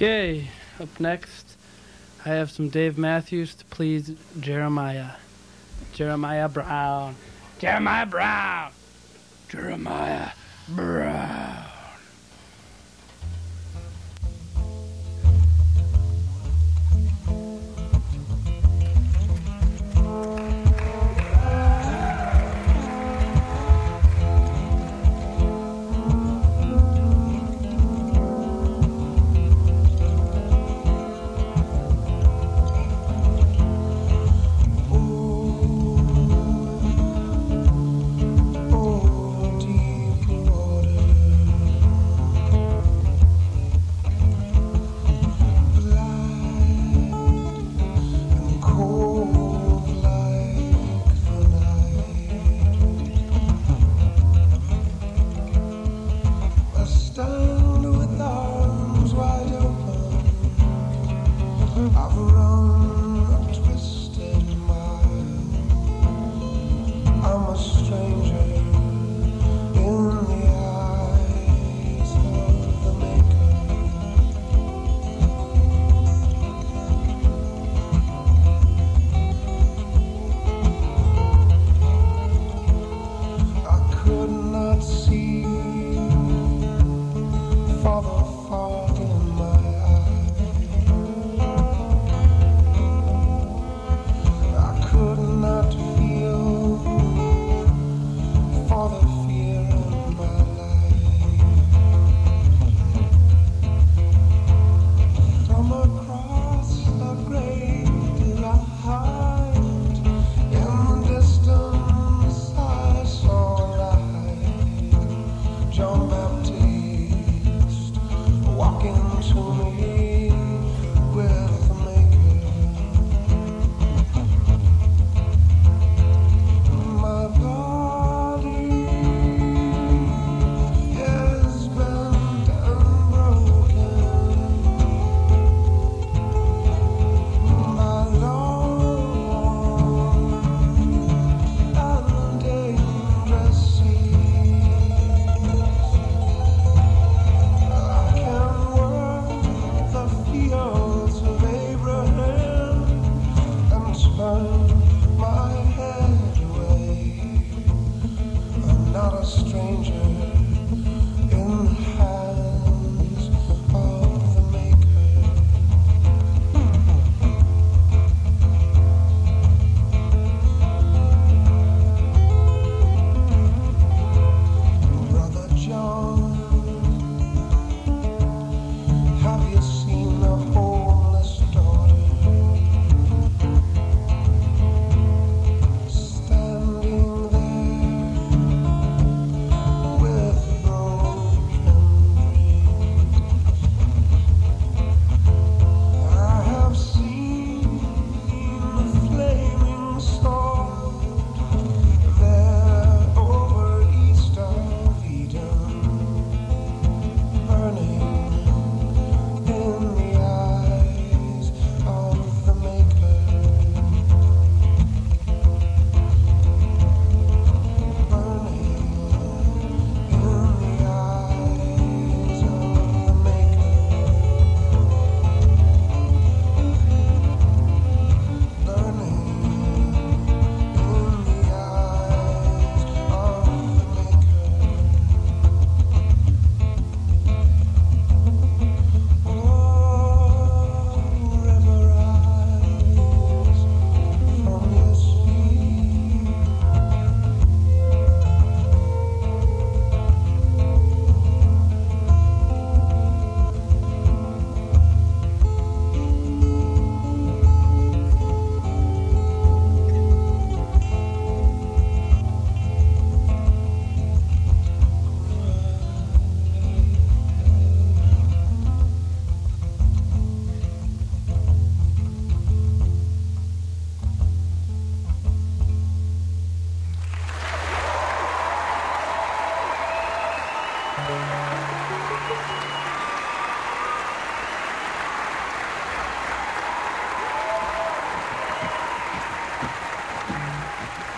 Okay, up next, I have some Dave Matthews to please Jeremiah. Jeremiah Brown. Jeremiah Brown. Jeremiah Brown.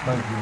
Thank you.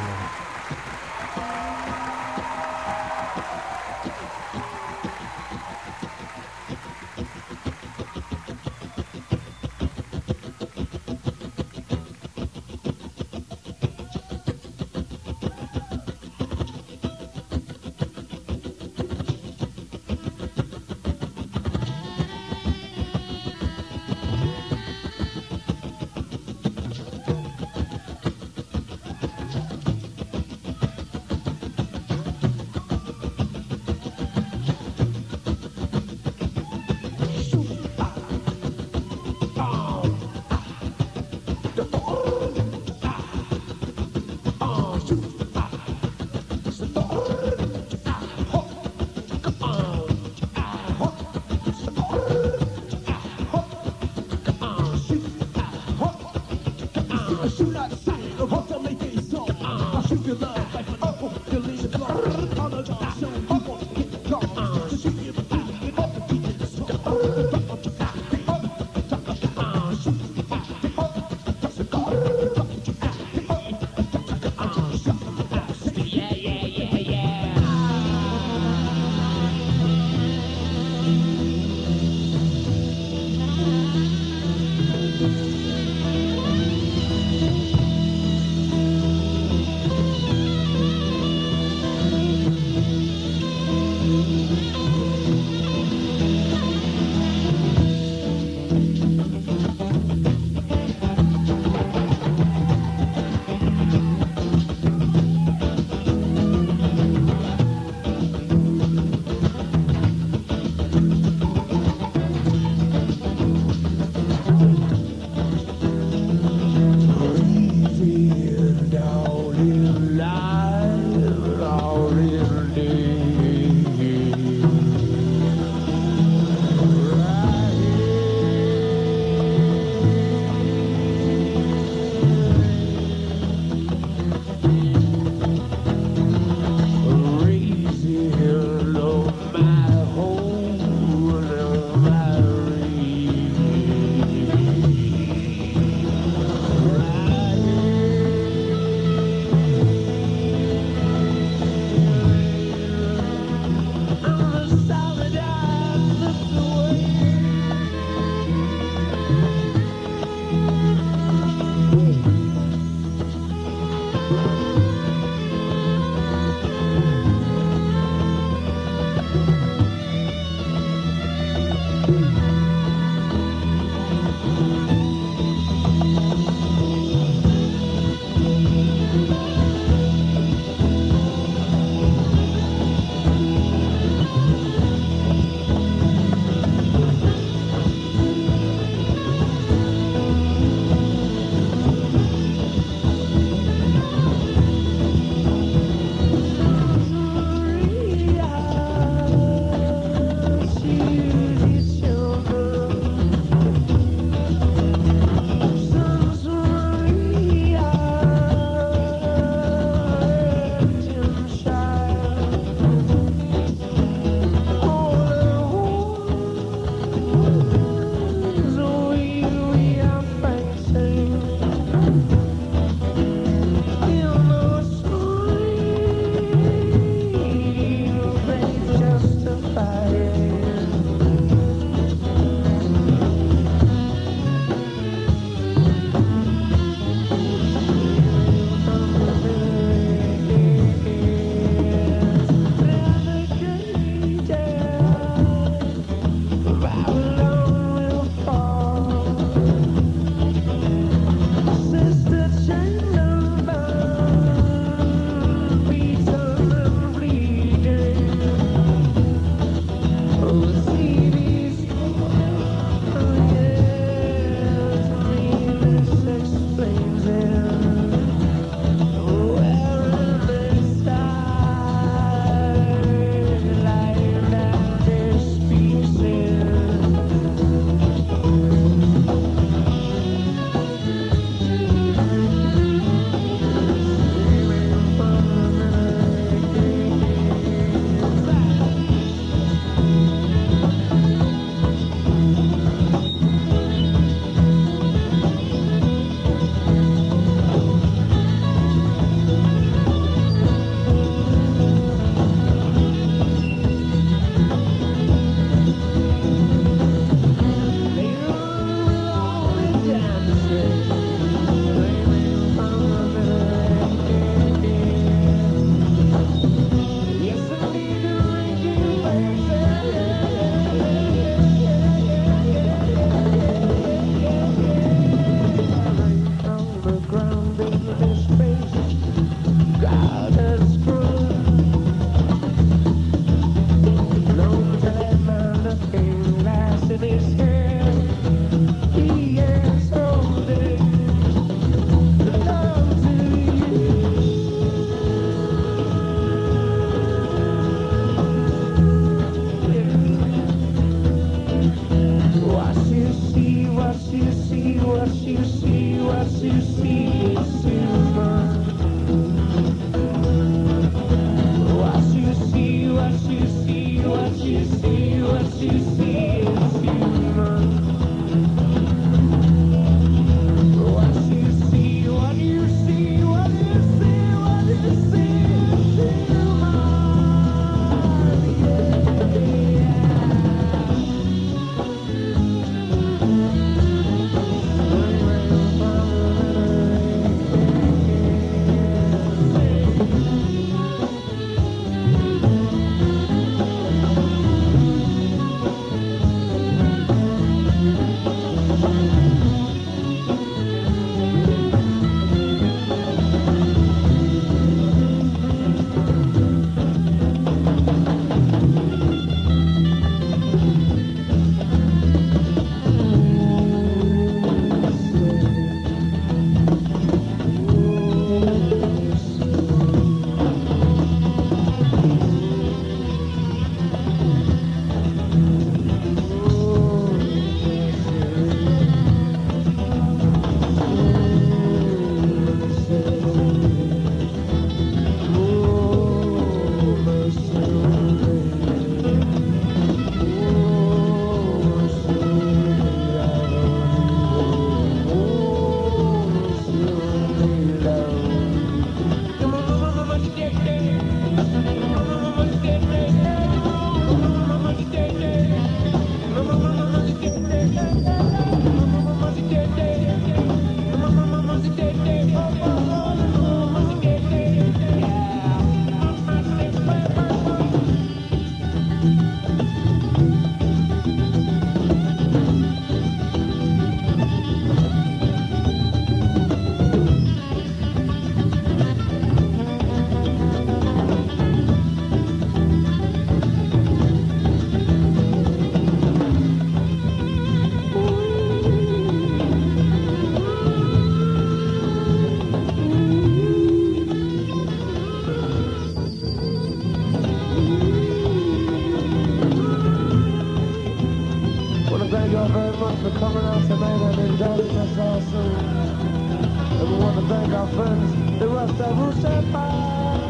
want to thank y'all very much for coming out tonight and indulging us all soon. And we want to thank our friends. They were Saru Senpai,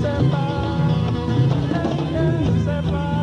Senpai, hey, hey, Senpai.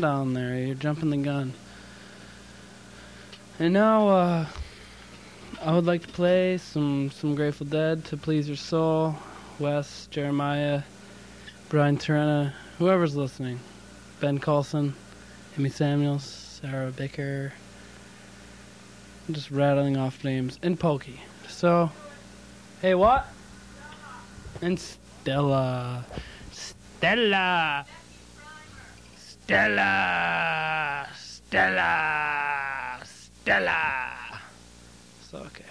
Down there, you're jumping the gun. And now uh, I would like to play some some Grateful Dead, To Please Your Soul, Wes, Jeremiah, Brian Terena, whoever's listening, Ben Coulson, Amy Samuels, Sarah Bicker, I'm just rattling off names, and Pokey. So, hey, what? And Stella. Stella! Stella! Stella! Stella! So, okay.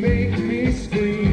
Make me scream.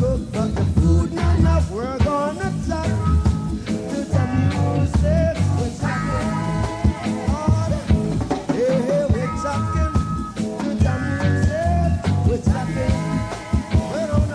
cook, but the food not enough. We're gonna talk to W R H O. We're talking hard. Hey, hey, we're talking to W R H O. We're talking. We don't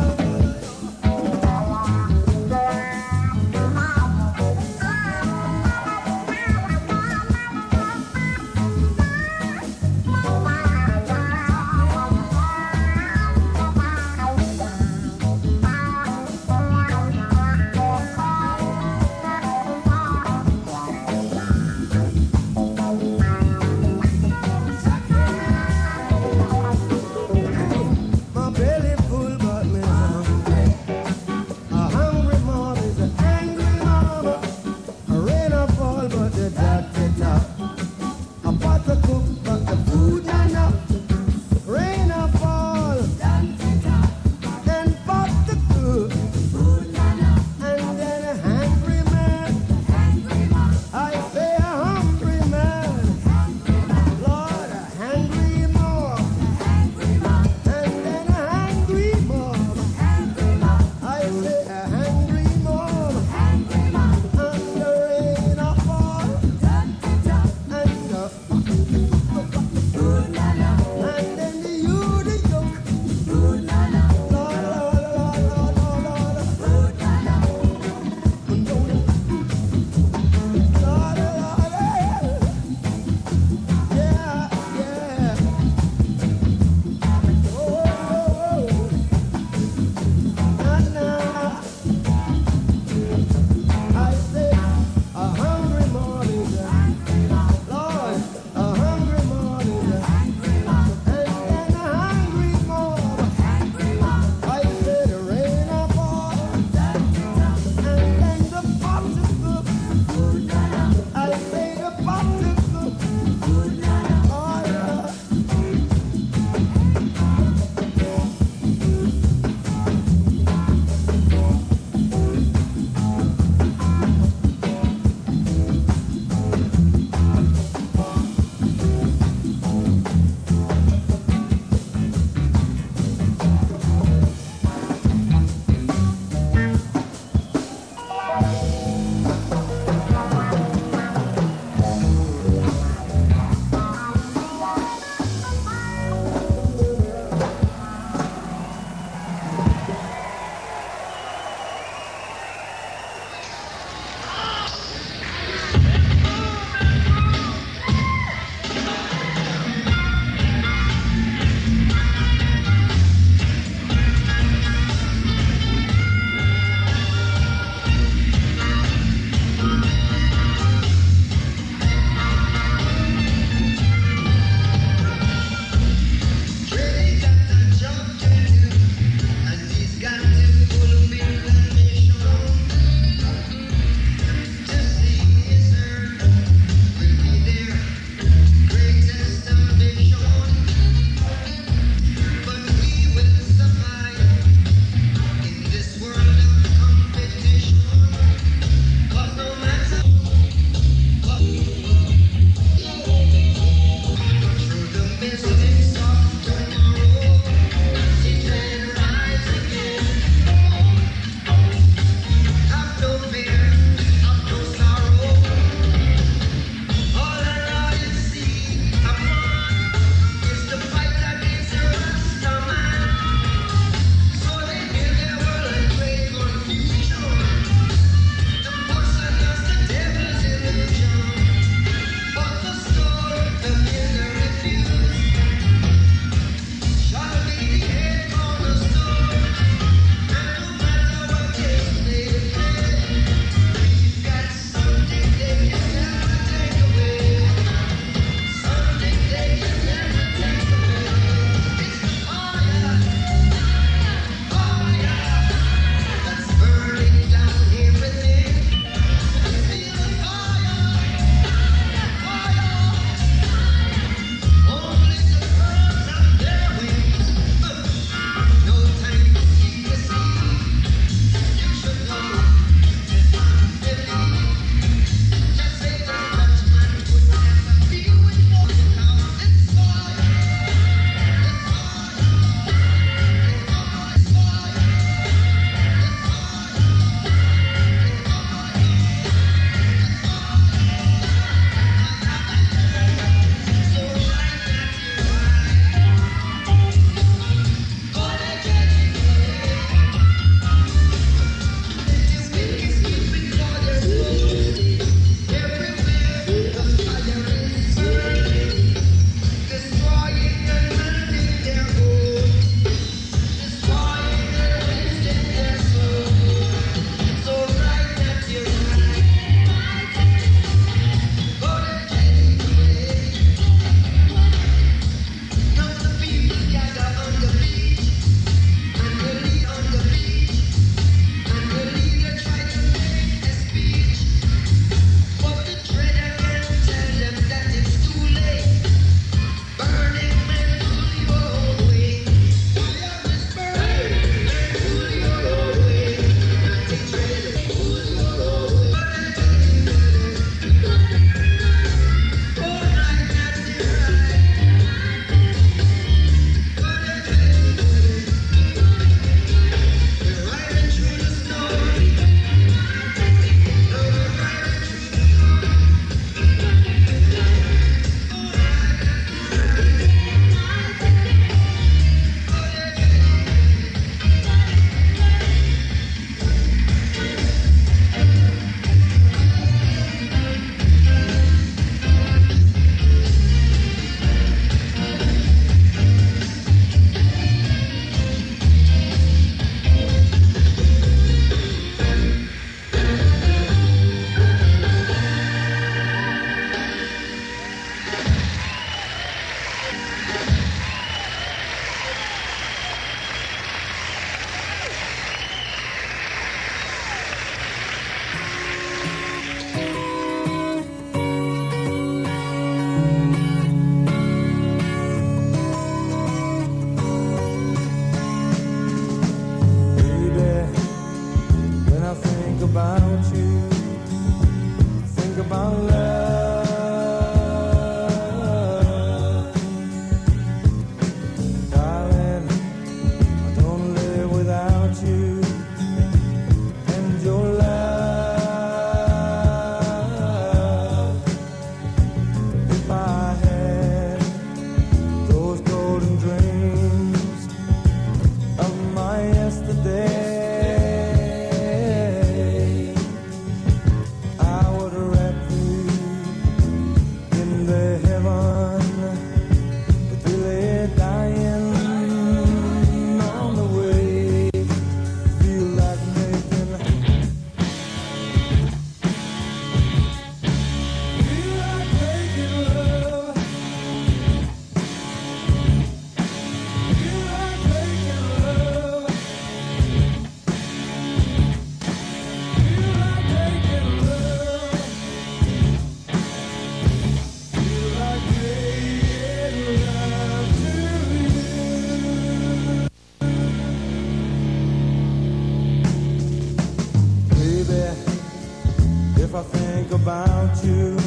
think about you. I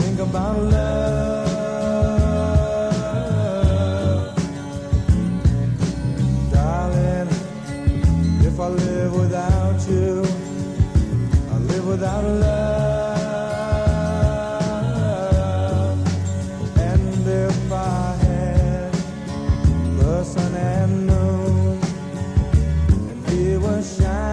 think about love. Darling, if I live without you, I live without love. And if I had the sun and moon, and we were shining,